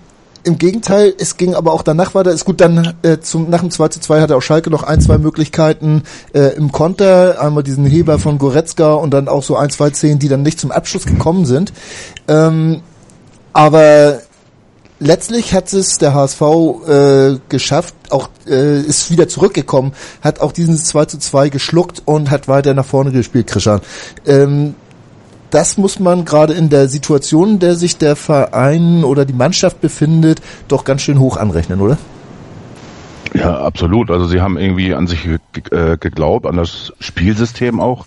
Gegenteil, es ging aber auch danach weiter. Ist gut, dann nach dem 2:2 hatte auch Schalke noch 1-2 Möglichkeiten im Konter. Einmal diesen Heber von Goretzka und dann auch so 1-2 Szenen, die dann nicht zum Abschluss gekommen sind. Aber letztlich hat es der HSV geschafft, auch ist wieder zurückgekommen, hat auch diesen 2:2 geschluckt und hat weiter nach vorne gespielt, Christian. Das muss man gerade in der Situation, in der sich der Verein oder die Mannschaft befindet, doch ganz schön hoch anrechnen, oder? Ja, absolut. Also sie haben irgendwie an sich geglaubt, an das Spielsystem auch,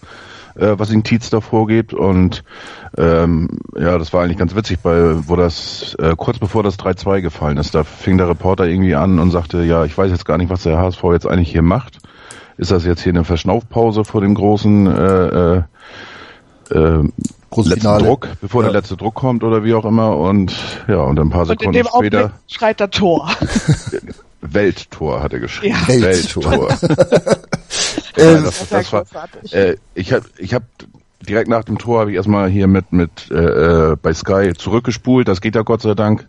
was in Titz da vorgeht, und das war eigentlich ganz witzig, kurz bevor das 3:2 gefallen ist, da fing der Reporter irgendwie an und sagte, ja, ich weiß jetzt gar nicht, was der HSV jetzt eigentlich hier macht. Ist das jetzt hier eine Verschnaufpause vor dem großen letzten Druck, bevor der letzte Druck kommt oder wie auch immer, und ein paar Sekunden später... Und in dem Augenblick schreit er Tor. Welttor hat er geschrieben. Ja. Welttor. Nein, das war, ich hab direkt nach dem Tor habe ich erstmal hier mit bei Sky zurückgespult. Das geht ja Gott sei Dank.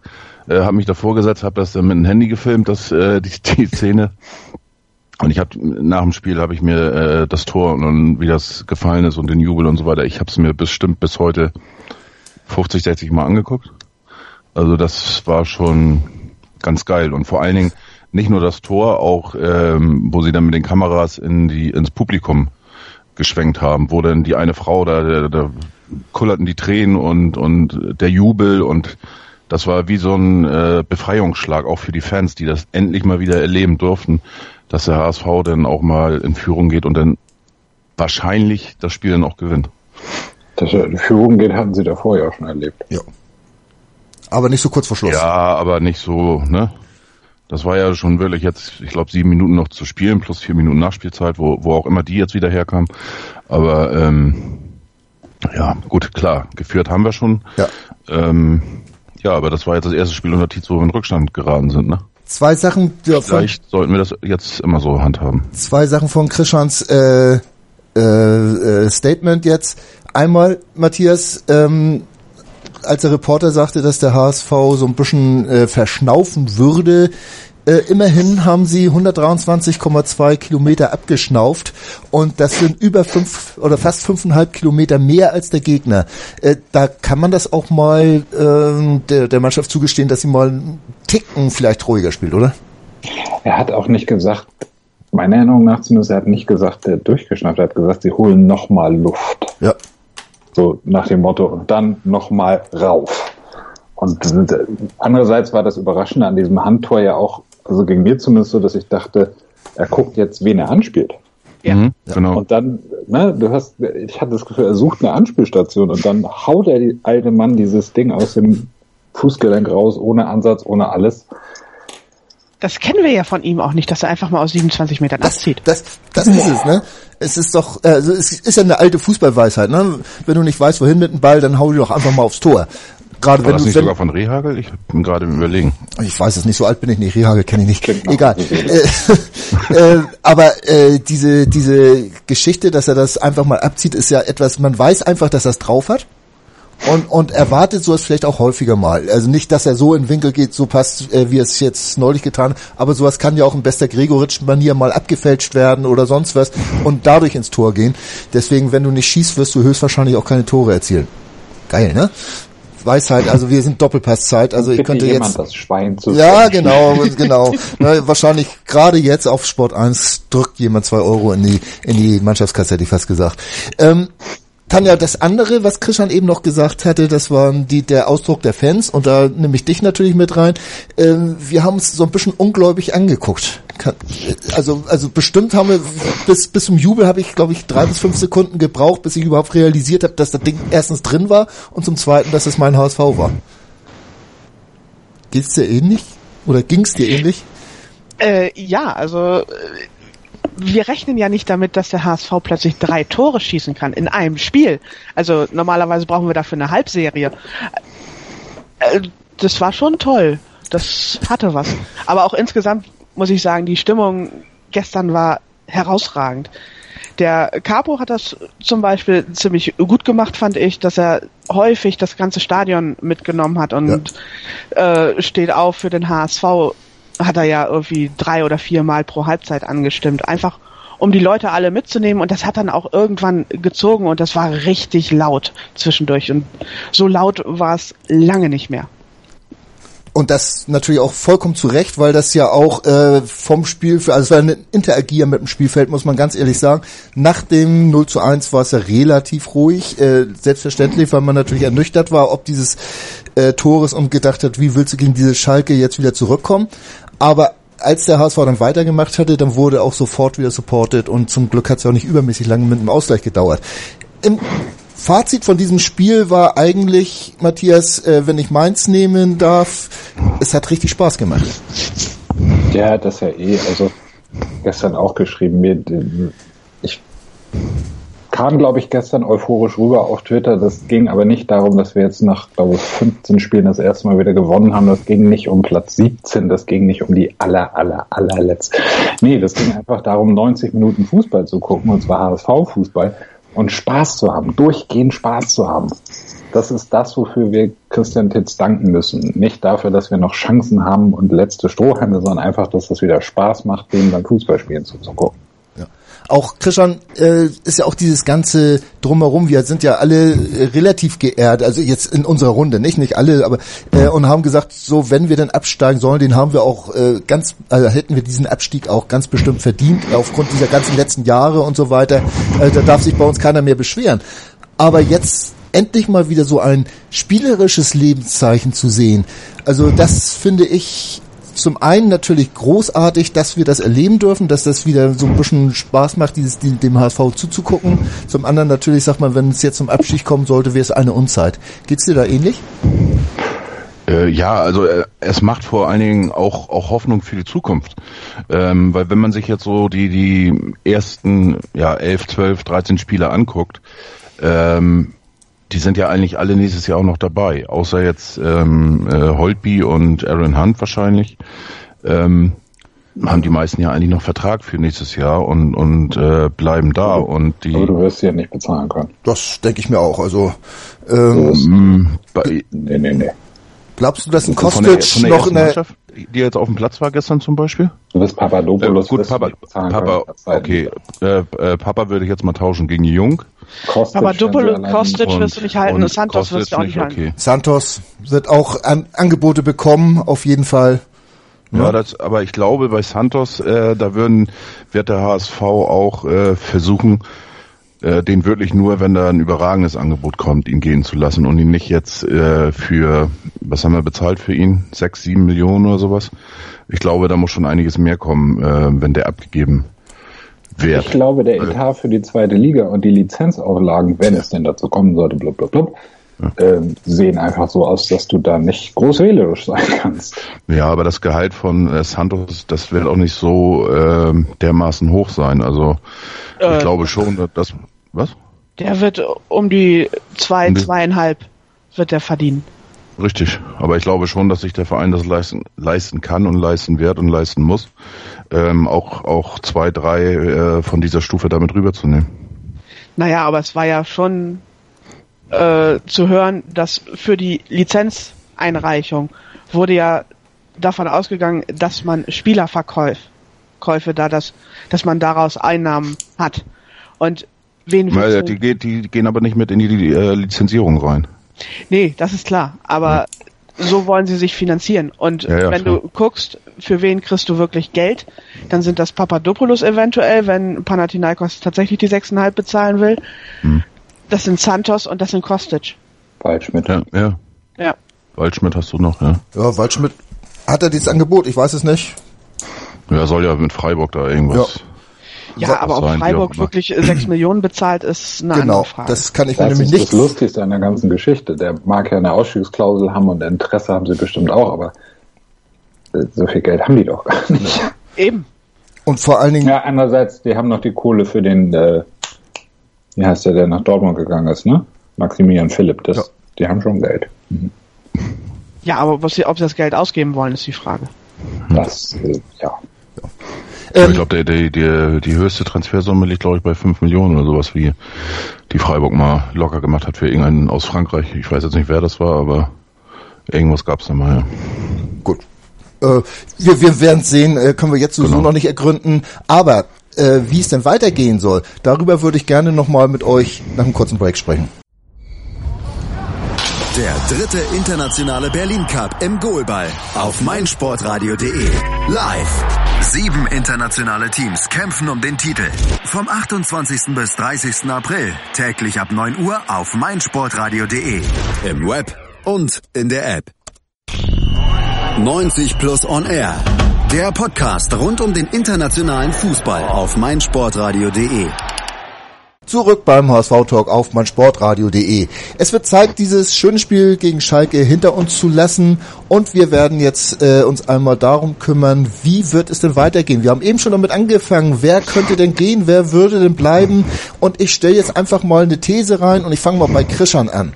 Habe mich davor gesetzt, habe das dann mit dem Handy gefilmt, die Szene. Und nach dem Spiel habe ich mir das Tor und wie das gefallen ist und den Jubel und so weiter. Ich habe es mir bestimmt bis heute 50, 60 Mal angeguckt. Also das war schon ganz geil und vor allen Dingen nicht nur das Tor, auch wo sie dann mit den Kameras ins Publikum geschwenkt haben, wo dann die eine Frau, da kullerten die Tränen und der Jubel, und das war wie so ein Befreiungsschlag auch für die Fans, die das endlich mal wieder erleben durften, dass der HSV dann auch mal in Führung geht und dann wahrscheinlich das Spiel dann auch gewinnt. Dass er in Führung geht, hatten sie davor ja auch schon erlebt. Ja. Aber nicht so kurz vor Schluss. Ja, aber nicht so, ne? Das war ja schon wirklich jetzt, ich glaube, 7 Minuten noch zu spielen, plus 4 Minuten Nachspielzeit, wo auch immer die jetzt wieder herkam. Aber gut, klar, geführt haben wir schon. Ja. Aber das war jetzt das erste Spiel unter Titz, wo wir in Rückstand geraten sind, ne? Zwei Sachen. Ja, vielleicht sollten wir das jetzt immer so handhaben. Zwei Sachen von Christians Statement jetzt. Einmal, Matthias, als der Reporter sagte, dass der HSV so ein bisschen verschnaufen würde, Immerhin haben sie 123,2 Kilometer abgeschnauft und das sind über 5,5 Kilometer mehr als der Gegner. Da kann man das auch mal der Mannschaft zugestehen, dass sie mal einen Ticken vielleicht ruhiger spielt, oder? Er hat auch nicht gesagt, meiner Erinnerung nach zumindest, er hat nicht gesagt, durchgeschnappt, er hat gesagt, sie holen nochmal Luft. Ja. So nach dem Motto, und dann nochmal rauf. Und andererseits war das Überraschende an diesem Handtor ja auch, also ging mir zumindest so, dass ich dachte, er guckt jetzt, wen er anspielt. Ja, genau. Und dann, ne, ich hatte das Gefühl, er sucht eine Anspielstation und dann haut der alte Mann dieses Ding aus dem Fußgelenk raus, ohne Ansatz, ohne alles. Das kennen wir ja von ihm auch nicht, dass er einfach mal aus 27 Metern abzieht. Das ist es, ne? Es ist doch, also es ist ja eine alte Fußballweisheit, ne? Wenn du nicht weißt, wohin mit dem Ball, dann hau dich doch einfach mal aufs Tor. Gerade war wenn das du nicht sogar von Rehagel? Ich bin gerade im Überlegen. Ich weiß es nicht, so alt bin ich nicht. Rehagel kenne ich nicht. Genau. Egal. Aber diese Geschichte, dass er das einfach mal abzieht, ist ja etwas, man weiß einfach, dass er es drauf hat. Und erwartet sowas vielleicht auch häufiger mal. Also nicht, dass er so in den Winkel geht, so passt, wie er es jetzt neulich getan hat, aber sowas kann ja auch in bester Gregoritsch-Manier mal abgefälscht werden oder sonst was und dadurch ins Tor gehen. Deswegen, wenn du nicht schießt, wirst du höchstwahrscheinlich auch keine Tore erzielen. Geil, ne? Weisheit, also wir sind Doppelpasszeit, also ich könnte jetzt das Schwein zu ja, sprechen. genau. Na, wahrscheinlich gerade jetzt auf Sport 1 drückt jemand 2 Euro in die Mannschaftskasse, hätte ich fast gesagt. Tanja, das andere, was Christian eben noch gesagt hatte, das war der Ausdruck der Fans und da nehme ich dich natürlich mit rein. Wir haben uns so ein bisschen ungläubig angeguckt. Also bestimmt haben wir bis zum Jubel habe ich, glaube ich, 3 bis 5 Sekunden gebraucht, bis ich überhaupt realisiert habe, dass das Ding erstens drin war und zum Zweiten, dass es mein HSV war. Geht's dir ähnlich? Oder ging's dir ähnlich? Ja, also wir rechnen ja nicht damit, dass der HSV plötzlich 3 Tore schießen kann in einem Spiel. Also normalerweise brauchen wir dafür eine Halbserie. Das war schon toll. Das hatte was. Aber auch insgesamt muss ich sagen, die Stimmung gestern war herausragend. Der Capo hat das zum Beispiel ziemlich gut gemacht, fand ich, dass er häufig das ganze Stadion mitgenommen hat und steht auf für den HSV. Hat er ja irgendwie 3 oder 4 Mal pro Halbzeit angestimmt. Einfach, um die Leute alle mitzunehmen. Und das hat dann auch irgendwann gezogen. Und das war richtig laut zwischendurch. Und so laut war es lange nicht mehr. Und das natürlich auch vollkommen zu Recht, weil das ja auch vom Spiel, also es war ein Interagieren mit dem Spielfeld, muss man ganz ehrlich sagen. Nach dem 0:1 war es ja relativ ruhig, selbstverständlich, weil man natürlich ernüchtert war, ob dieses Tores und gedacht hat, wie willst du gegen diese Schalke jetzt wieder zurückkommen? Aber als der HSV dann weitergemacht hatte, dann wurde auch sofort wieder supported und zum Glück hat es ja auch nicht übermäßig lange mit dem Ausgleich gedauert. Fazit von diesem Spiel war eigentlich, Matthias, wenn ich meins nehmen darf, es hat richtig Spaß gemacht. Ja, das ja eh, also gestern auch geschrieben, ich kam, glaube ich, gestern euphorisch rüber auf Twitter, das ging aber nicht darum, dass wir jetzt nach, glaube ich, 15 Spielen das erste Mal wieder gewonnen haben, das ging nicht um Platz 17, das ging nicht um die allerletzte. Nee, das ging einfach darum, 90 Minuten Fußball zu gucken, und zwar HSV-Fußball, und Spaß zu haben, durchgehend Spaß zu haben. Das ist das, wofür wir Christian Titz danken müssen. Nicht dafür, dass wir noch Chancen haben und letzte Strohhalme, sondern einfach, dass das wieder Spaß macht, denen beim Fußballspielen zuzugucken. Ja. Auch Christian, ist ja auch dieses ganze Drumherum, wir sind ja alle relativ geehrt, also jetzt in unserer Runde, nicht alle, aber und haben gesagt, so wenn wir dann absteigen sollen, den haben wir auch hätten wir diesen Abstieg auch ganz bestimmt verdient, aufgrund dieser ganzen letzten Jahre und so weiter, da darf sich bei uns keiner mehr beschweren. Aber jetzt endlich mal wieder so ein spielerisches Lebenszeichen zu sehen, also das finde ich zum einen natürlich großartig, dass wir das erleben dürfen, dass das wieder so ein bisschen Spaß macht, dem HSV zuzugucken. Zum anderen natürlich sagt man, wenn es jetzt zum Abstieg kommen sollte, wäre es eine Unzeit. Geht's dir da ähnlich? Ja, also es macht vor allen Dingen auch Hoffnung für die Zukunft, weil wenn man sich jetzt so die ersten 11, 12, 13 Spiele anguckt, die sind ja eigentlich alle nächstes Jahr auch noch dabei, außer jetzt Holtby und Aaron Hunt wahrscheinlich. Haben die meisten ja eigentlich noch Vertrag für nächstes Jahr und bleiben da. Und die. Aber du wirst sie ja nicht bezahlen können. Das denke ich mir auch. Also nee. Glaubst du, dass ein Kostic von der noch eine Mannschaft, die jetzt auf dem Platz war gestern zum Beispiel? Du bist Papadopoulos. Gut, Papa würde ich jetzt mal tauschen gegen Jung. Kostic wirst du nicht halten, und Santos wirst du auch nicht halten. Okay. Santos wird auch Angebote bekommen, auf jeden Fall. Ja, das, aber ich glaube, bei Santos, da wird der HSV auch versuchen, den wirklich nur, wenn da ein überragendes Angebot kommt, ihn gehen zu lassen und ihn nicht jetzt für, was haben wir bezahlt für ihn? 6-7 Millionen oder sowas? Ich glaube, da muss schon einiges mehr kommen, wenn der abgegeben wird. Ich glaube, der Etat für die zweite Liga und die Lizenzauflagen, wenn es denn dazu kommen sollte, blub, sehen einfach so aus, dass du da nicht groß wählerisch sein kannst. Ja, aber das Gehalt von Santos, das wird auch nicht so dermaßen hoch sein. Also ich glaube schon, dass was? Der wird um die 2,5 wird der verdienen. Richtig, aber ich glaube schon, dass sich der Verein das leisten kann und leisten wird und leisten muss, auch 2-3 von dieser Stufe damit rüberzunehmen. Naja, aber es war ja schon zu hören, dass für die Lizenzeinreichung wurde ja davon ausgegangen, dass man Spielerverkäufe dass man daraus Einnahmen hat. Und wen willst du? Die gehen aber nicht mit in die Lizenzierung rein. Nee, das ist klar. Aber so wollen sie sich finanzieren. Und wenn du guckst, für wen kriegst du wirklich Geld, dann sind das Papadopoulos eventuell, wenn Panathinaikos tatsächlich die 6,5 bezahlen will. Hm. Das sind Santos und das sind Kostic. Waldschmidt, ja. Waldschmidt hast du noch, ja. Ja, Waldschmidt, hat er dieses Angebot? Ich weiß es nicht. Ja, soll ja mit Freiburg da irgendwas. Ja, aber ob Freiburg wirklich 6 Millionen bezahlt, ist eine andere Frage. Genau, das kann ich mir nämlich nicht. Das ist das Lustigste an der ganzen Geschichte. Der mag ja eine Ausstiegsklausel haben und Interesse haben sie bestimmt auch, aber so viel Geld haben die doch gar nicht. Eben. Und vor allen Dingen... Ja, andererseits, die haben noch die Kohle für den... Wie heißt der nach Dortmund gegangen ist, ne? Maximilian Philipp, Die haben schon Geld. Mhm. Ja, aber ob sie das Geld ausgeben wollen, ist die Frage. Das, ja. Ich glaube, die höchste Transfersumme liegt, glaube ich, bei 5 Millionen oder sowas, wie die Freiburg mal locker gemacht hat für irgendeinen aus Frankreich. Ich weiß jetzt nicht, wer das war, aber irgendwas gab es da mal. Ja. Gut. Wir werden es sehen, können wir jetzt sowieso noch nicht ergründen, aber wie es denn weitergehen soll, darüber würde ich gerne nochmal mit euch nach einem kurzen Break sprechen. Der dritte internationale Berlin Cup im Goalball auf meinsportradio.de. Live. 7 internationale Teams kämpfen um den Titel. Vom 28. bis 30. April täglich ab 9 Uhr auf meinsportradio.de. Im Web und in der App. 90+ on Air. Der Podcast rund um den internationalen Fußball auf meinsportradio.de. Zurück beim HSV-Talk auf meinsportradio.de. Es wird Zeit, dieses schöne Spiel gegen Schalke hinter uns zu lassen. Und wir werden jetzt uns einmal darum kümmern, wie wird es denn weitergehen? Wir haben eben schon damit angefangen, wer könnte denn gehen, wer würde denn bleiben? Und ich stelle jetzt einfach mal eine These rein und ich fange mal bei Christian an.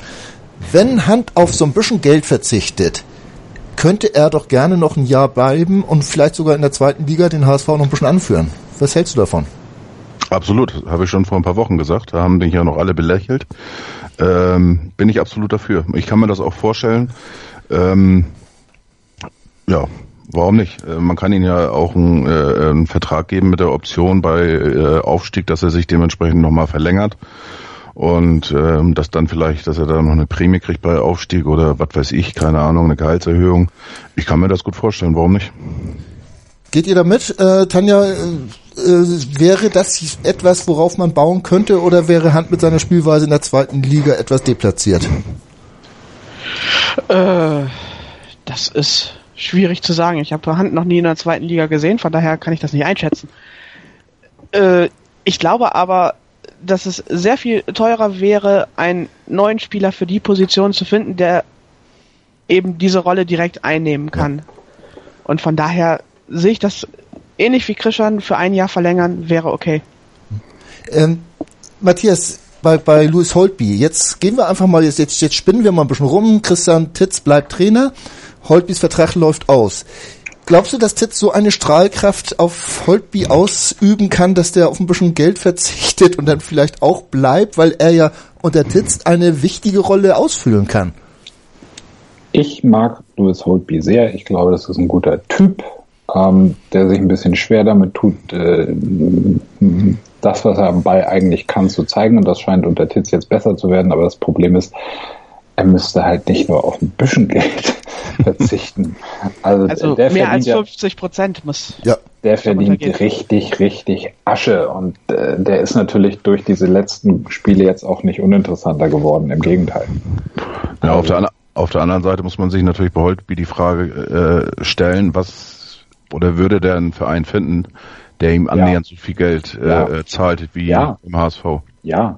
Wenn Hunt auf so ein bisschen Geld verzichtet, könnte er doch gerne noch ein Jahr bleiben und vielleicht sogar in der zweiten Liga den HSV noch ein bisschen anführen. Was hältst du davon? Absolut, habe ich schon vor ein paar Wochen gesagt. Da haben dich ja noch alle belächelt. Bin ich absolut dafür. Ich kann mir das auch vorstellen. Warum nicht? Man kann ihm ja auch einen Vertrag geben mit der Option bei Aufstieg, dass er sich dementsprechend nochmal verlängert. Und dass dann vielleicht, dass er da noch eine Prämie kriegt bei Aufstieg oder was weiß ich, keine Ahnung, eine Gehaltserhöhung. Ich kann mir das gut vorstellen, warum nicht? Geht ihr da mit? Tanja, wäre das etwas, worauf man bauen könnte, oder wäre Hunt mit seiner Spielweise in der zweiten Liga etwas deplatziert? Das ist schwierig zu sagen. Ich habe Hunt noch nie in der zweiten Liga gesehen, von daher kann ich das nicht einschätzen. Ich glaube aber, dass es sehr viel teurer wäre, einen neuen Spieler für die Position zu finden, der eben diese Rolle direkt einnehmen kann. Ja. Und von daher sehe ich das ähnlich wie Christian, für ein Jahr verlängern wäre okay. Matthias, bei Lewis Holtby, jetzt gehen wir einfach mal, jetzt spinnen wir mal ein bisschen rum. Christian Titz bleibt Trainer, Holtbys Vertrag läuft aus. Glaubst du, dass Titz so eine Strahlkraft auf Holtby ausüben kann, dass der auf ein bisschen Geld verzichtet und dann vielleicht auch bleibt, weil er ja unter Titz eine wichtige Rolle ausfüllen kann? Ich mag Lewis Holtby sehr. Ich glaube, das ist ein guter Typ, der sich ein bisschen schwer damit tut, das, was er am Ball eigentlich kann, zu zeigen. Und das scheint unter Titz jetzt besser zu werden. Aber das Problem ist, er müsste halt nicht nur auf ein bisschen Geld verzichten. Also der mehr als 50% muss. Ja. Der verdient richtig Asche. Und der ist natürlich durch diese letzten Spiele jetzt auch nicht uninteressanter geworden. Im Gegenteil. Ja, auf der anderen Seite muss man sich natürlich bei Holtby die Frage stellen, würde der einen Verein finden, der ihm annähernd so viel Geld zahlt wie im HSV? Ja.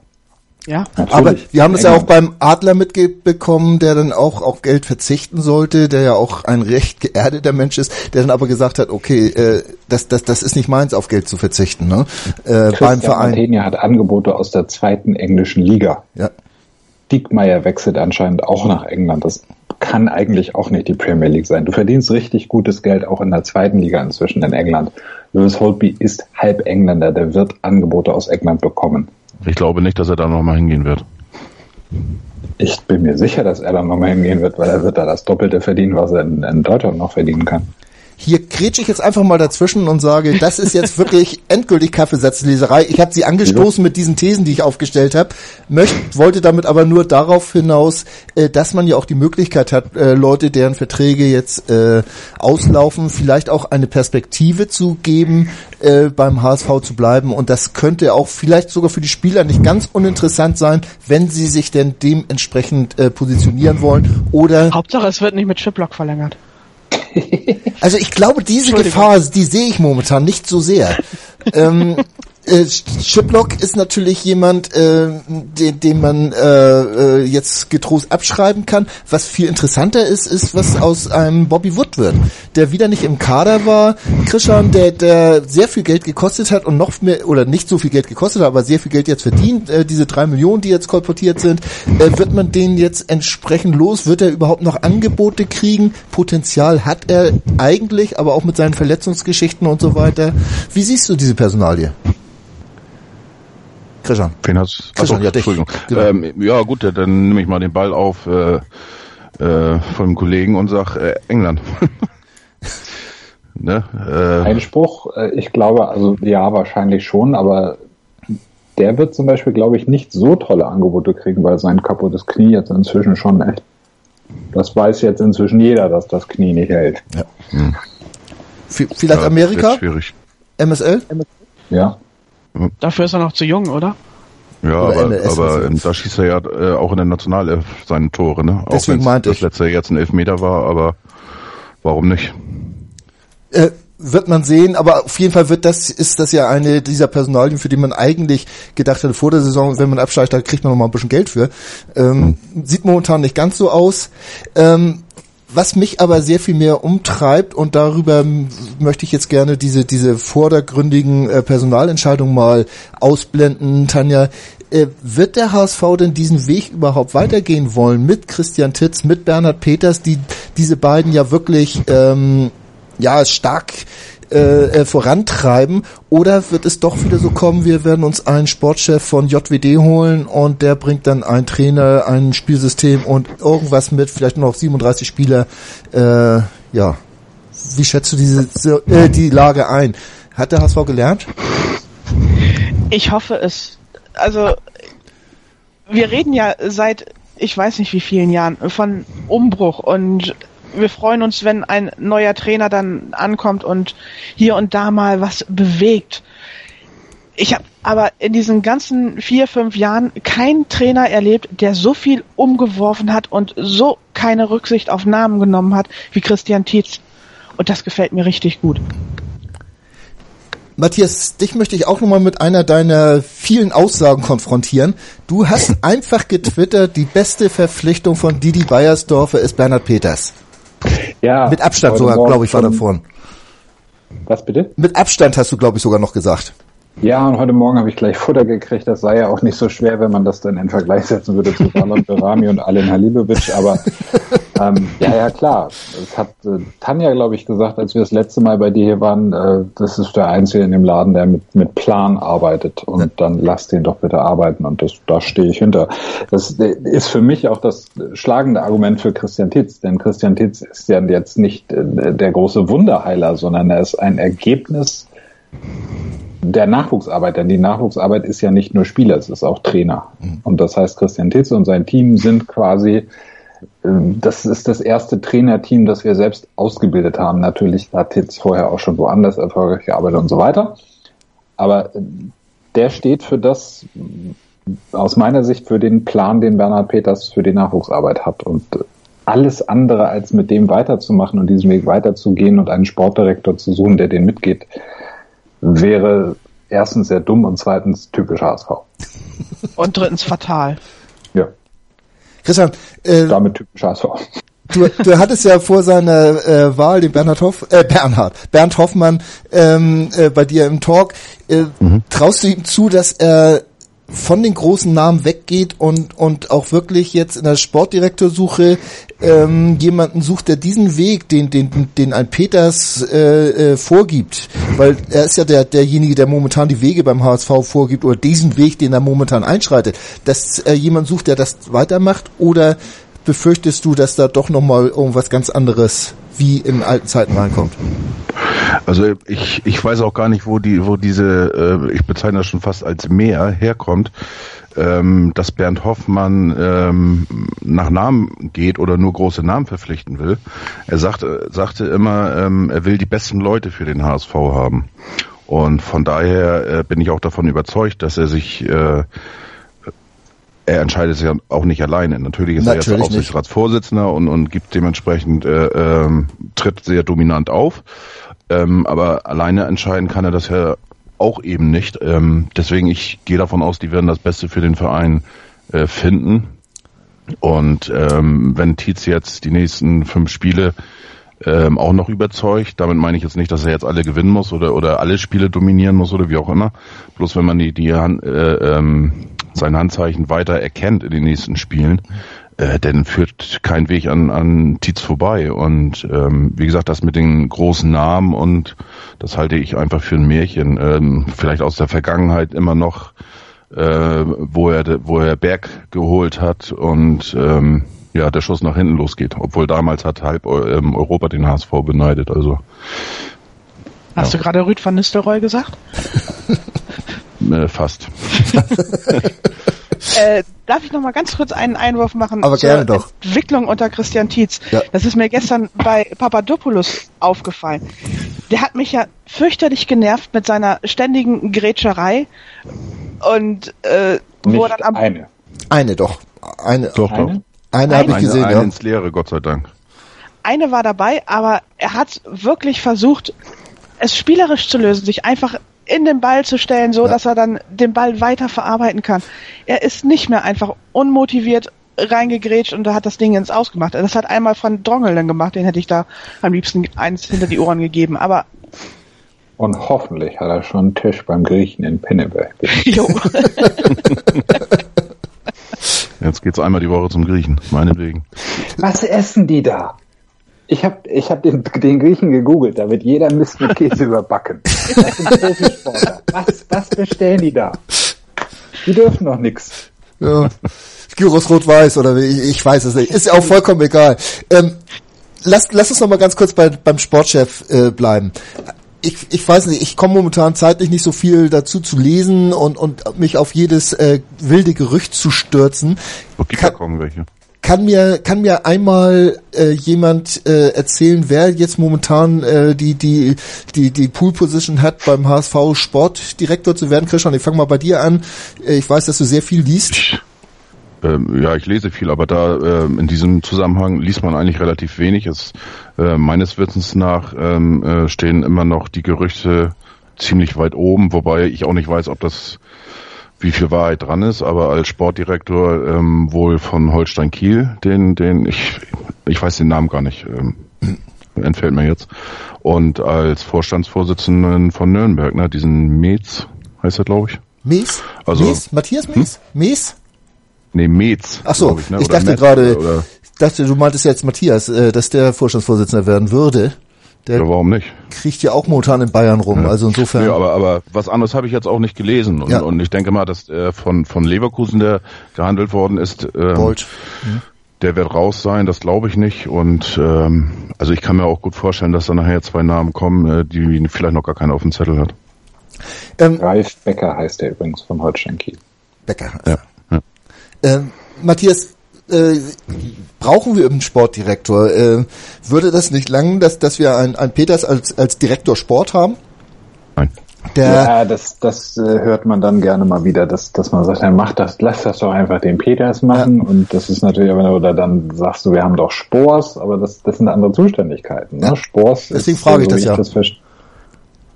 Ja, aber wir haben es ja auch beim Adler mitbekommen, der dann auch auf Geld verzichten sollte, der ja auch ein recht geerdeter Mensch ist, der dann aber gesagt hat, okay, das ist nicht meins, auf Geld zu verzichten, ne? Beim Verein. Tanja hat Angebote aus der 2. englischen Liga. Ja. Dickmeyer wechselt anscheinend auch nach England. Das kann eigentlich auch nicht die Premier League sein. Du verdienst richtig gutes Geld auch in der 2. Liga inzwischen in England. Lewis Holtby ist halb Engländer, der wird Angebote aus England bekommen. Ich glaube nicht, dass er da nochmal hingehen wird. Ich bin mir sicher, dass er da nochmal hingehen wird, weil er wird da das Doppelte verdienen, was er in Deutschland noch verdienen kann. Hier kretsche ich jetzt einfach mal dazwischen und sage, das ist jetzt wirklich endgültig Kaffeesatzleserei. Ich habe sie angestoßen mit diesen Thesen, die ich aufgestellt habe, wollte damit aber nur darauf hinaus, dass man ja auch die Möglichkeit hat, Leute, deren Verträge jetzt auslaufen, vielleicht auch eine Perspektive zu geben, beim HSV zu bleiben. Und das könnte auch vielleicht sogar für die Spieler nicht ganz uninteressant sein, wenn sie sich denn dementsprechend positionieren wollen. Oder Hauptsache, es wird nicht mit Chiplock verlängert. Also ich glaube, diese Gefahr, die sehe ich momentan nicht so sehr. Schiplock ist natürlich jemand, den man jetzt getrost abschreiben kann. Was viel interessanter ist, was aus einem Bobby Wood wird, der wieder nicht im Kader war. Christian, der sehr viel Geld gekostet hat und noch mehr, oder nicht so viel Geld gekostet hat, aber sehr viel Geld jetzt verdient. Diese 3 Millionen, die jetzt kolportiert sind, wird man den jetzt entsprechend los? Wird er überhaupt noch Angebote kriegen? Potenzial hat er eigentlich, aber auch mit seinen Verletzungsgeschichten und so weiter. Wie siehst du diese Personalie? Christian. Entschuldigung. Genau. Ja gut, dann nehme ich mal den Ball auf vom Kollegen und sag England. Ne? Einspruch, ich glaube, also ja, wahrscheinlich schon, aber der wird zum Beispiel, glaube ich, nicht so tolle Angebote kriegen, weil sein kaputtes Knie jetzt inzwischen schon echt, das weiß jetzt inzwischen jeder, dass das Knie nicht hält. Ja. Hm. Vielleicht ja, Amerika? Schwierig. MSL? Ja. Dafür ist er noch zu jung, oder? Ja, aber da schießt er ja auch in der Nationalelf seine Tore, ne? Deswegen auch wenn das letzte jetzt ein Elfmeter war, aber warum nicht? Wird man sehen, aber auf jeden Fall ist das ja eine dieser Personalien, für die man eigentlich gedacht hatte vor der Saison, wenn man absteigt, da kriegt man nochmal ein bisschen Geld für. Sieht momentan nicht ganz so aus. Was mich aber sehr viel mehr umtreibt, und darüber möchte ich jetzt gerne diese vordergründigen Personalentscheidungen mal ausblenden, Tanja, wird der HSV denn diesen Weg überhaupt weitergehen wollen mit Christian Titz, mit Bernhard Peters, die diese beiden ja wirklich stark vorantreiben, oder wird es doch wieder so kommen, wir werden uns einen Sportchef von JWD holen und der bringt dann einen Trainer, ein Spielsystem und irgendwas mit, vielleicht noch 37 Spieler, Wie schätzt du die Lage ein? Hat der HSV gelernt? Ich hoffe es. Also, wir reden ja seit, ich weiß nicht wie vielen Jahren, von Umbruch und wir freuen uns, wenn ein neuer Trainer dann ankommt und hier und da mal was bewegt. Ich habe aber in diesen ganzen 4-5 Jahren keinen Trainer erlebt, der so viel umgeworfen hat und so keine Rücksicht auf Namen genommen hat wie Christian Titz. Und das gefällt mir richtig gut. Matthias, dich möchte ich auch nochmal mit einer deiner vielen Aussagen konfrontieren. Du hast einfach getwittert, die beste Verpflichtung von Didi Beiersdorfer ist Bernhard Peters. Ja, mit Abstand sogar, glaube ich, war da vorne. Was bitte? Mit Abstand hast du, glaube ich, sogar noch gesagt. Ja, und heute Morgen habe ich gleich Futter gekriegt. Das sei ja auch nicht so schwer, wenn man das dann in Vergleich setzen würde zu Salon Berami und Alen Halilovic. Aber ja, klar. Es hat Tanja, glaube ich, gesagt, als wir das letzte Mal bei dir hier waren, das ist der Einzige in dem Laden, der mit Plan arbeitet. Und dann lass den doch bitte arbeiten. Und da stehe ich hinter. Das ist für mich auch das schlagende Argument für Christian Titz. Denn Christian Titz ist ja jetzt nicht der große Wunderheiler, sondern er ist ein Ergebnis der Nachwuchsarbeit, denn die Nachwuchsarbeit ist ja nicht nur Spieler, es ist auch Trainer. Und das heißt, Christian Titz und sein Team sind quasi, das ist das erste Trainerteam, das wir selbst ausgebildet haben. Natürlich hat Titz vorher auch schon woanders erfolgreich gearbeitet und so weiter. Aber der steht für das, aus meiner Sicht, für den Plan, den Bernhard Peters für die Nachwuchsarbeit hat. Und alles andere, als mit dem weiterzumachen und diesen Weg weiterzugehen und einen Sportdirektor zu suchen, der den mitgeht, wäre erstens sehr dumm und zweitens typisch HSV. Und drittens fatal. Ja. Christian. Damit typisch HSV. Du hattest ja vor seiner Wahl den Bernd Hoffmann bei dir im Talk. Traust du ihm zu, dass er von den großen Namen weggeht und auch wirklich jetzt in der Sportdirektorsuche jemanden sucht, der diesen Weg, den ein Peters vorgibt, weil er ist ja derjenige, der momentan die Wege beim HSV vorgibt oder diesen Weg, den er momentan einschreitet, dass jemand sucht, der das weitermacht, oder befürchtest du, dass da doch nochmal irgendwas ganz anderes wie in alten Zeiten reinkommt? Also ich weiß auch gar nicht, wo diese ich bezeichne das schon fast als Meer herkommt, dass Bernd Hoffmann nach Namen geht oder nur große Namen verpflichten will. Er sagte immer, er will die besten Leute für den HSV haben. Und von daher bin ich auch davon überzeugt, dass er sich er entscheidet sich ja auch nicht alleine. Natürlich ist er jetzt Aufsichtsratsvorsitzender und gibt dementsprechend tritt sehr dominant auf. Aber alleine entscheiden kann er das ja auch eben nicht. Deswegen, ich gehe davon aus, die werden das Beste für den Verein finden. Und wenn Tietz jetzt die nächsten 5 Spiele auch noch überzeugt, damit meine ich jetzt nicht, dass er jetzt alle gewinnen muss oder alle Spiele dominieren muss oder wie auch immer. Bloß wenn man sein Handzeichen weiter erkennt in den nächsten Spielen, dann führt kein Weg an Tietz vorbei. Und wie gesagt, das mit den großen Namen, und das halte ich einfach für ein Märchen. Vielleicht aus der Vergangenheit immer noch, wo er Berg geholt hat und der Schuss nach hinten losgeht. Obwohl damals hat halb Europa den HSV beneidet. Also hast du gerade Rüd van Nistelrooy gesagt? Fast. Darf ich noch mal ganz kurz einen Einwurf machen? Aber gerne doch. Entwicklung unter Christian Tietz. Ja. Das ist mir gestern bei Papadopoulos aufgefallen. Der hat mich ja fürchterlich genervt mit seiner ständigen Grätscherei. Und wo dann am eine doch. Eine? Eine habe ich gesehen. Eine ins Leere, Gott sei Dank. Eine war dabei, aber er hat wirklich versucht, es spielerisch zu lösen, sich einfach in den Ball zu stellen, so dass er dann den Ball weiter verarbeiten kann. Er ist nicht mehr einfach unmotiviert reingegrätscht und da hat das Ding ins Aus gemacht. Das hat einmal Van Drongelen gemacht, den hätte ich da am liebsten eins hinter die Ohren gegeben, aber... Und hoffentlich hat er schon einen Tisch beim Griechen in Pinneberg. Jo. Jetzt geht's einmal die Woche zum Griechen, meinetwegen. Was essen die da? Ich hab den Griechen gegoogelt, da wird jeder Mist mit Käse überbacken. Das sind Profisportler. Was bestellen die da? Die dürfen noch nix. Ja. Gyros rot-weiß oder ich weiß es nicht. Ist ja auch vollkommen egal. Lass uns noch mal ganz kurz beim Sportchef bleiben. Ich weiß nicht, ich komme momentan zeitlich nicht so viel dazu zu lesen und mich auf jedes wilde Gerücht zu stürzen. Da kommen welche. Kann mir einmal jemand erzählen, wer jetzt momentan die Pool-Position hat, beim HSV Sportdirektor zu werden? Christian, ich fange mal bei dir an. Ich weiß, dass du sehr viel liest. Ich lese viel, aber da in diesem Zusammenhang liest man eigentlich relativ wenig. Es meines Wissens nach stehen immer noch die Gerüchte ziemlich weit oben, wobei ich auch nicht weiß, ob das... wie viel Wahrheit dran ist, aber als Sportdirektor wohl von Holstein Kiel, den ich weiß den Namen gar nicht, entfällt mir jetzt, und als Vorstandsvorsitzenden von Nürnberg, diesen Metz heißt er, glaube ich. Mays? Also, Mays? Matthias Mays? Hm? Mays? Nee, Mays. Achso, ich, ne? Ich dachte gerade, du meintest jetzt Matthias, dass der Vorstandsvorsitzender werden würde. Der ja, warum nicht? Kriegt ja auch momentan in Bayern rum, ja. Also insofern. Ja, aber was anderes habe ich jetzt auch nicht gelesen. Und, ja. Und ich denke mal, dass von Leverkusen, der gehandelt worden ist, der wird raus sein, das glaube ich nicht. Und also ich kann mir auch gut vorstellen, dass da nachher zwei Namen kommen, die vielleicht noch gar keiner auf dem Zettel hat. Ralf Becker heißt der übrigens von Holstein Kiel. Becker heißt er. Ja. Matthias, brauchen wir einen Sportdirektor? Würde das nicht langen, dass wir einen Peters als Direktor Sport haben? Nein. Das hört man dann gerne mal wieder, dass man sagt, dann lass das doch einfach den Peters machen. Ja. Und das ist natürlich, oder dann sagst du, wir haben doch Spors, aber das sind andere Zuständigkeiten. Ne? Ja. Spors deswegen ist, frage ich so, das ja.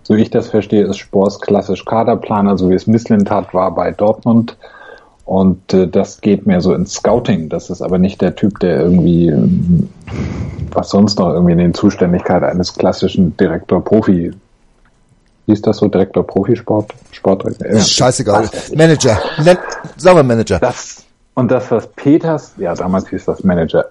So ich das verstehe, ist Spors klassisch Kaderplaner, so wie es Mislintat war bei Dortmund. Und das geht mehr so ins Scouting. Das ist aber nicht der Typ, der irgendwie, was sonst noch irgendwie in den Zuständigkeit eines klassischen Direktor-Profi. Wie ist das so? Direktor-Profi-Sport? Sportdirektor? Scheißegal. Manager. Sagen wir Manager. Was Peters, ja damals hieß das Manager,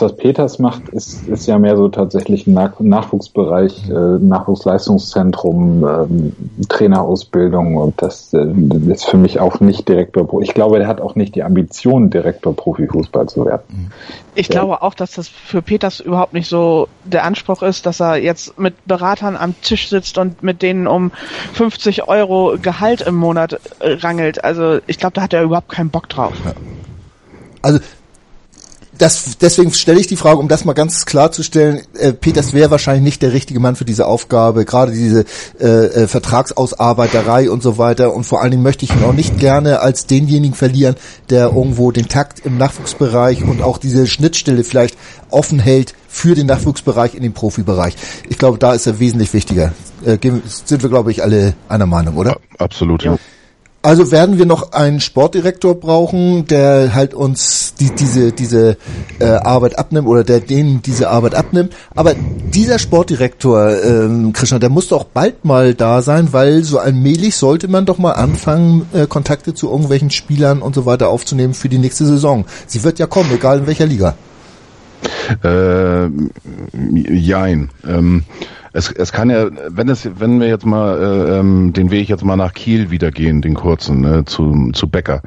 was Peters macht, ist ja mehr so tatsächlich ein Nachwuchsbereich, Nachwuchsleistungszentrum, Trainerausbildung und das ist für mich auch nicht Direktor. Ich glaube, der hat auch nicht die Ambition, Direktor Profifußball zu werden. Ich glaube auch, dass das für Peters überhaupt nicht so der Anspruch ist, dass er jetzt mit Beratern am Tisch sitzt und mit denen um 50 Euro Gehalt im Monat rangelt. Also ich glaube, da hat er überhaupt keinen Bock drauf. Also deswegen stelle ich die Frage, um das mal ganz klarzustellen, Peters wäre wahrscheinlich nicht der richtige Mann für diese Aufgabe, gerade diese Vertragsausarbeiterei und so weiter. Und vor allen Dingen möchte ich ihn auch nicht gerne als denjenigen verlieren, der irgendwo den Takt im Nachwuchsbereich und auch diese Schnittstelle vielleicht offen hält für den Nachwuchsbereich in den Profibereich. Ich glaube, da ist er wesentlich wichtiger. Sind wir, glaube ich, alle einer Meinung, oder? Ja, absolut, ja. Also werden wir noch einen Sportdirektor brauchen, der halt uns diese Arbeit abnimmt oder der denen diese Arbeit abnimmt. Aber dieser Sportdirektor, Christian, der muss doch bald mal da sein, weil so allmählich sollte man doch mal anfangen, Kontakte zu irgendwelchen Spielern und so weiter aufzunehmen für die nächste Saison. Sie wird ja kommen, egal in welcher Liga. Jein. Es kann ja, wenn wir jetzt mal den Weg jetzt mal nach Kiel wieder gehen, den kurzen zu Becker,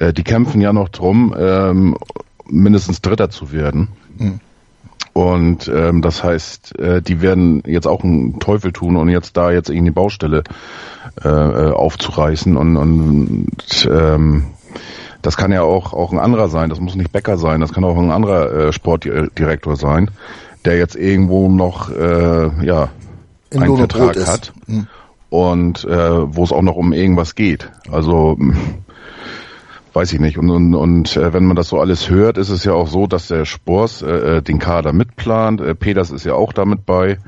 die kämpfen ja noch drum, mindestens Dritter zu werden. Mhm. Und das heißt, die werden jetzt auch einen Teufel tun und jetzt irgendwie die Baustelle aufzureißen und das kann ja auch ein anderer sein. Das muss nicht Becker sein. Das kann auch ein anderer Sportdirektor sein, der jetzt irgendwo noch einen Vertrag hat und wo es auch noch um irgendwas geht. Also weiß ich nicht. Und wenn man das so alles hört, ist es ja auch so, dass der Spors den Kader mitplant. Peters ist ja auch damit bei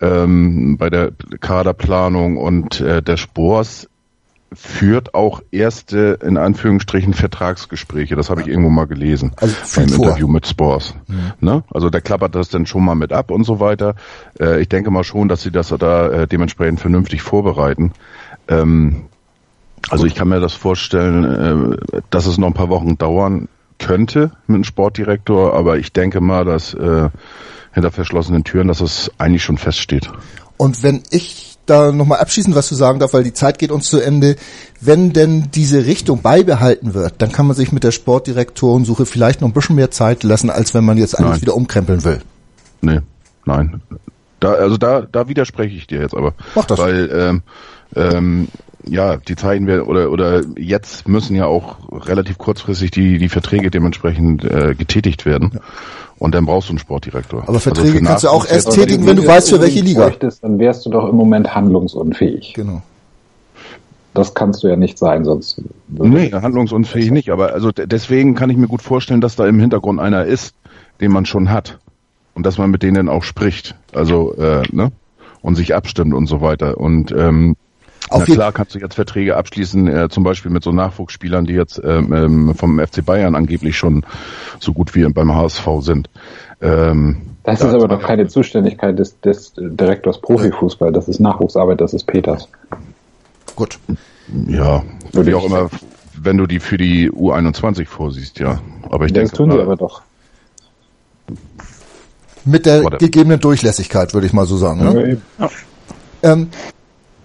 der Kaderplanung und der Spors führt auch erste, in Anführungsstrichen, Vertragsgespräche. Das habe ich irgendwo mal gelesen. Also beim Interview mit Spors. Mhm. Ne? Also da klappert das dann schon mal mit ab und so weiter. Ich denke mal schon, dass sie das da dementsprechend vernünftig vorbereiten. Also ich kann mir das vorstellen, dass es noch ein paar Wochen dauern könnte mit dem Sportdirektor. Aber ich denke mal, dass hinter verschlossenen Türen, dass es eigentlich schon feststeht. Und wenn ich da nochmal abschließend was zu sagen darf, weil die Zeit geht uns zu Ende. Wenn denn diese Richtung beibehalten wird, dann kann man sich mit der Sportdirektorensuche vielleicht noch ein bisschen mehr Zeit lassen, als wenn man jetzt eigentlich wieder umkrempeln will. Nee, nein. Da widerspreche ich dir jetzt aber. Mach das. Weil, die Zeiten werden, oder jetzt müssen ja auch relativ kurzfristig die Verträge dementsprechend getätigt werden. Ja. Und dann brauchst du einen Sportdirektor. Aber Verträge also kannst du auch erst tätigen, wenn du weißt, für welche Liga. Dann wärst du doch im Moment handlungsunfähig. Genau. Das kannst du ja nicht sein, sonst... Nee, handlungsunfähig nicht. Aber also deswegen kann ich mir gut vorstellen, dass da im Hintergrund einer ist, den man schon hat. Und dass man mit denen auch spricht. Also, ne? Und sich abstimmt und so weiter. Und, klar kannst du jetzt Verträge abschließen, zum Beispiel mit so Nachwuchsspielern, die jetzt vom FC Bayern angeblich schon so gut wie beim HSV sind. Das ist aber doch keine Zuständigkeit des Direktors Profifußball, das ist Nachwuchsarbeit, das ist Peters. Gut. Ja, wie auch immer, wenn du die für die U21 vorsiehst, ja. Aber ich denke, das tun sie aber doch. Mit der gegebenen Durchlässigkeit, würde ich mal so sagen. Ne? Ja.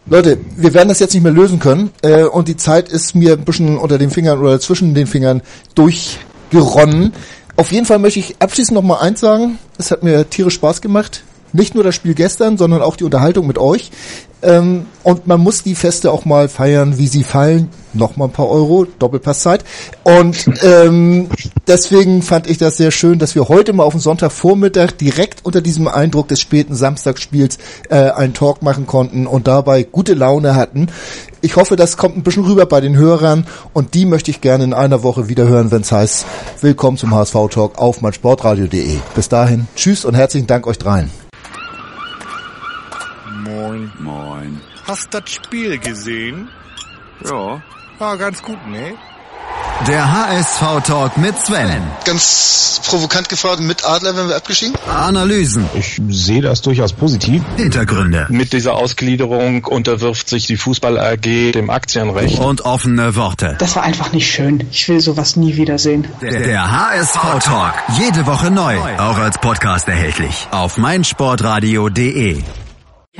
Leute, wir werden das jetzt nicht mehr lösen können. Und die Zeit ist mir ein bisschen unter den Fingern oder zwischen den Fingern durchgeronnen. Auf jeden Fall möchte ich abschließend noch mal eins sagen. Es hat mir tierisch Spaß gemacht. Nicht nur das Spiel gestern, sondern auch die Unterhaltung mit euch. Und man muss die Feste auch mal feiern, wie sie fallen. Nochmal ein paar Euro, Doppelpasszeit. Und deswegen fand ich das sehr schön, dass wir heute mal auf den Sonntagvormittag direkt unter diesem Eindruck des späten Samstagsspiels einen Talk machen konnten und dabei gute Laune hatten. Ich hoffe, das kommt ein bisschen rüber bei den Hörern und die möchte ich gerne in einer Woche wieder hören, wenn es heißt, willkommen zum HSV-Talk auf meinsportradio.de. Bis dahin, tschüss und herzlichen Dank euch dreien. Moin. Moin. Hast das Spiel gesehen? Ja. War ganz gut, ne? Der HSV-Talk mit Sven. Ganz provokant gefragt, mit Adler werden wir abgeschieden? Analysen. Ich sehe das durchaus positiv. Hintergründe. Mit dieser Ausgliederung unterwirft sich die Fußball-AG dem Aktienrecht. Und offene Worte. Das war einfach nicht schön. Ich will sowas nie wiedersehen. Der HSV-Talk. Jede Woche neu. Auch als Podcast erhältlich. Auf meinsportradio.de. Ich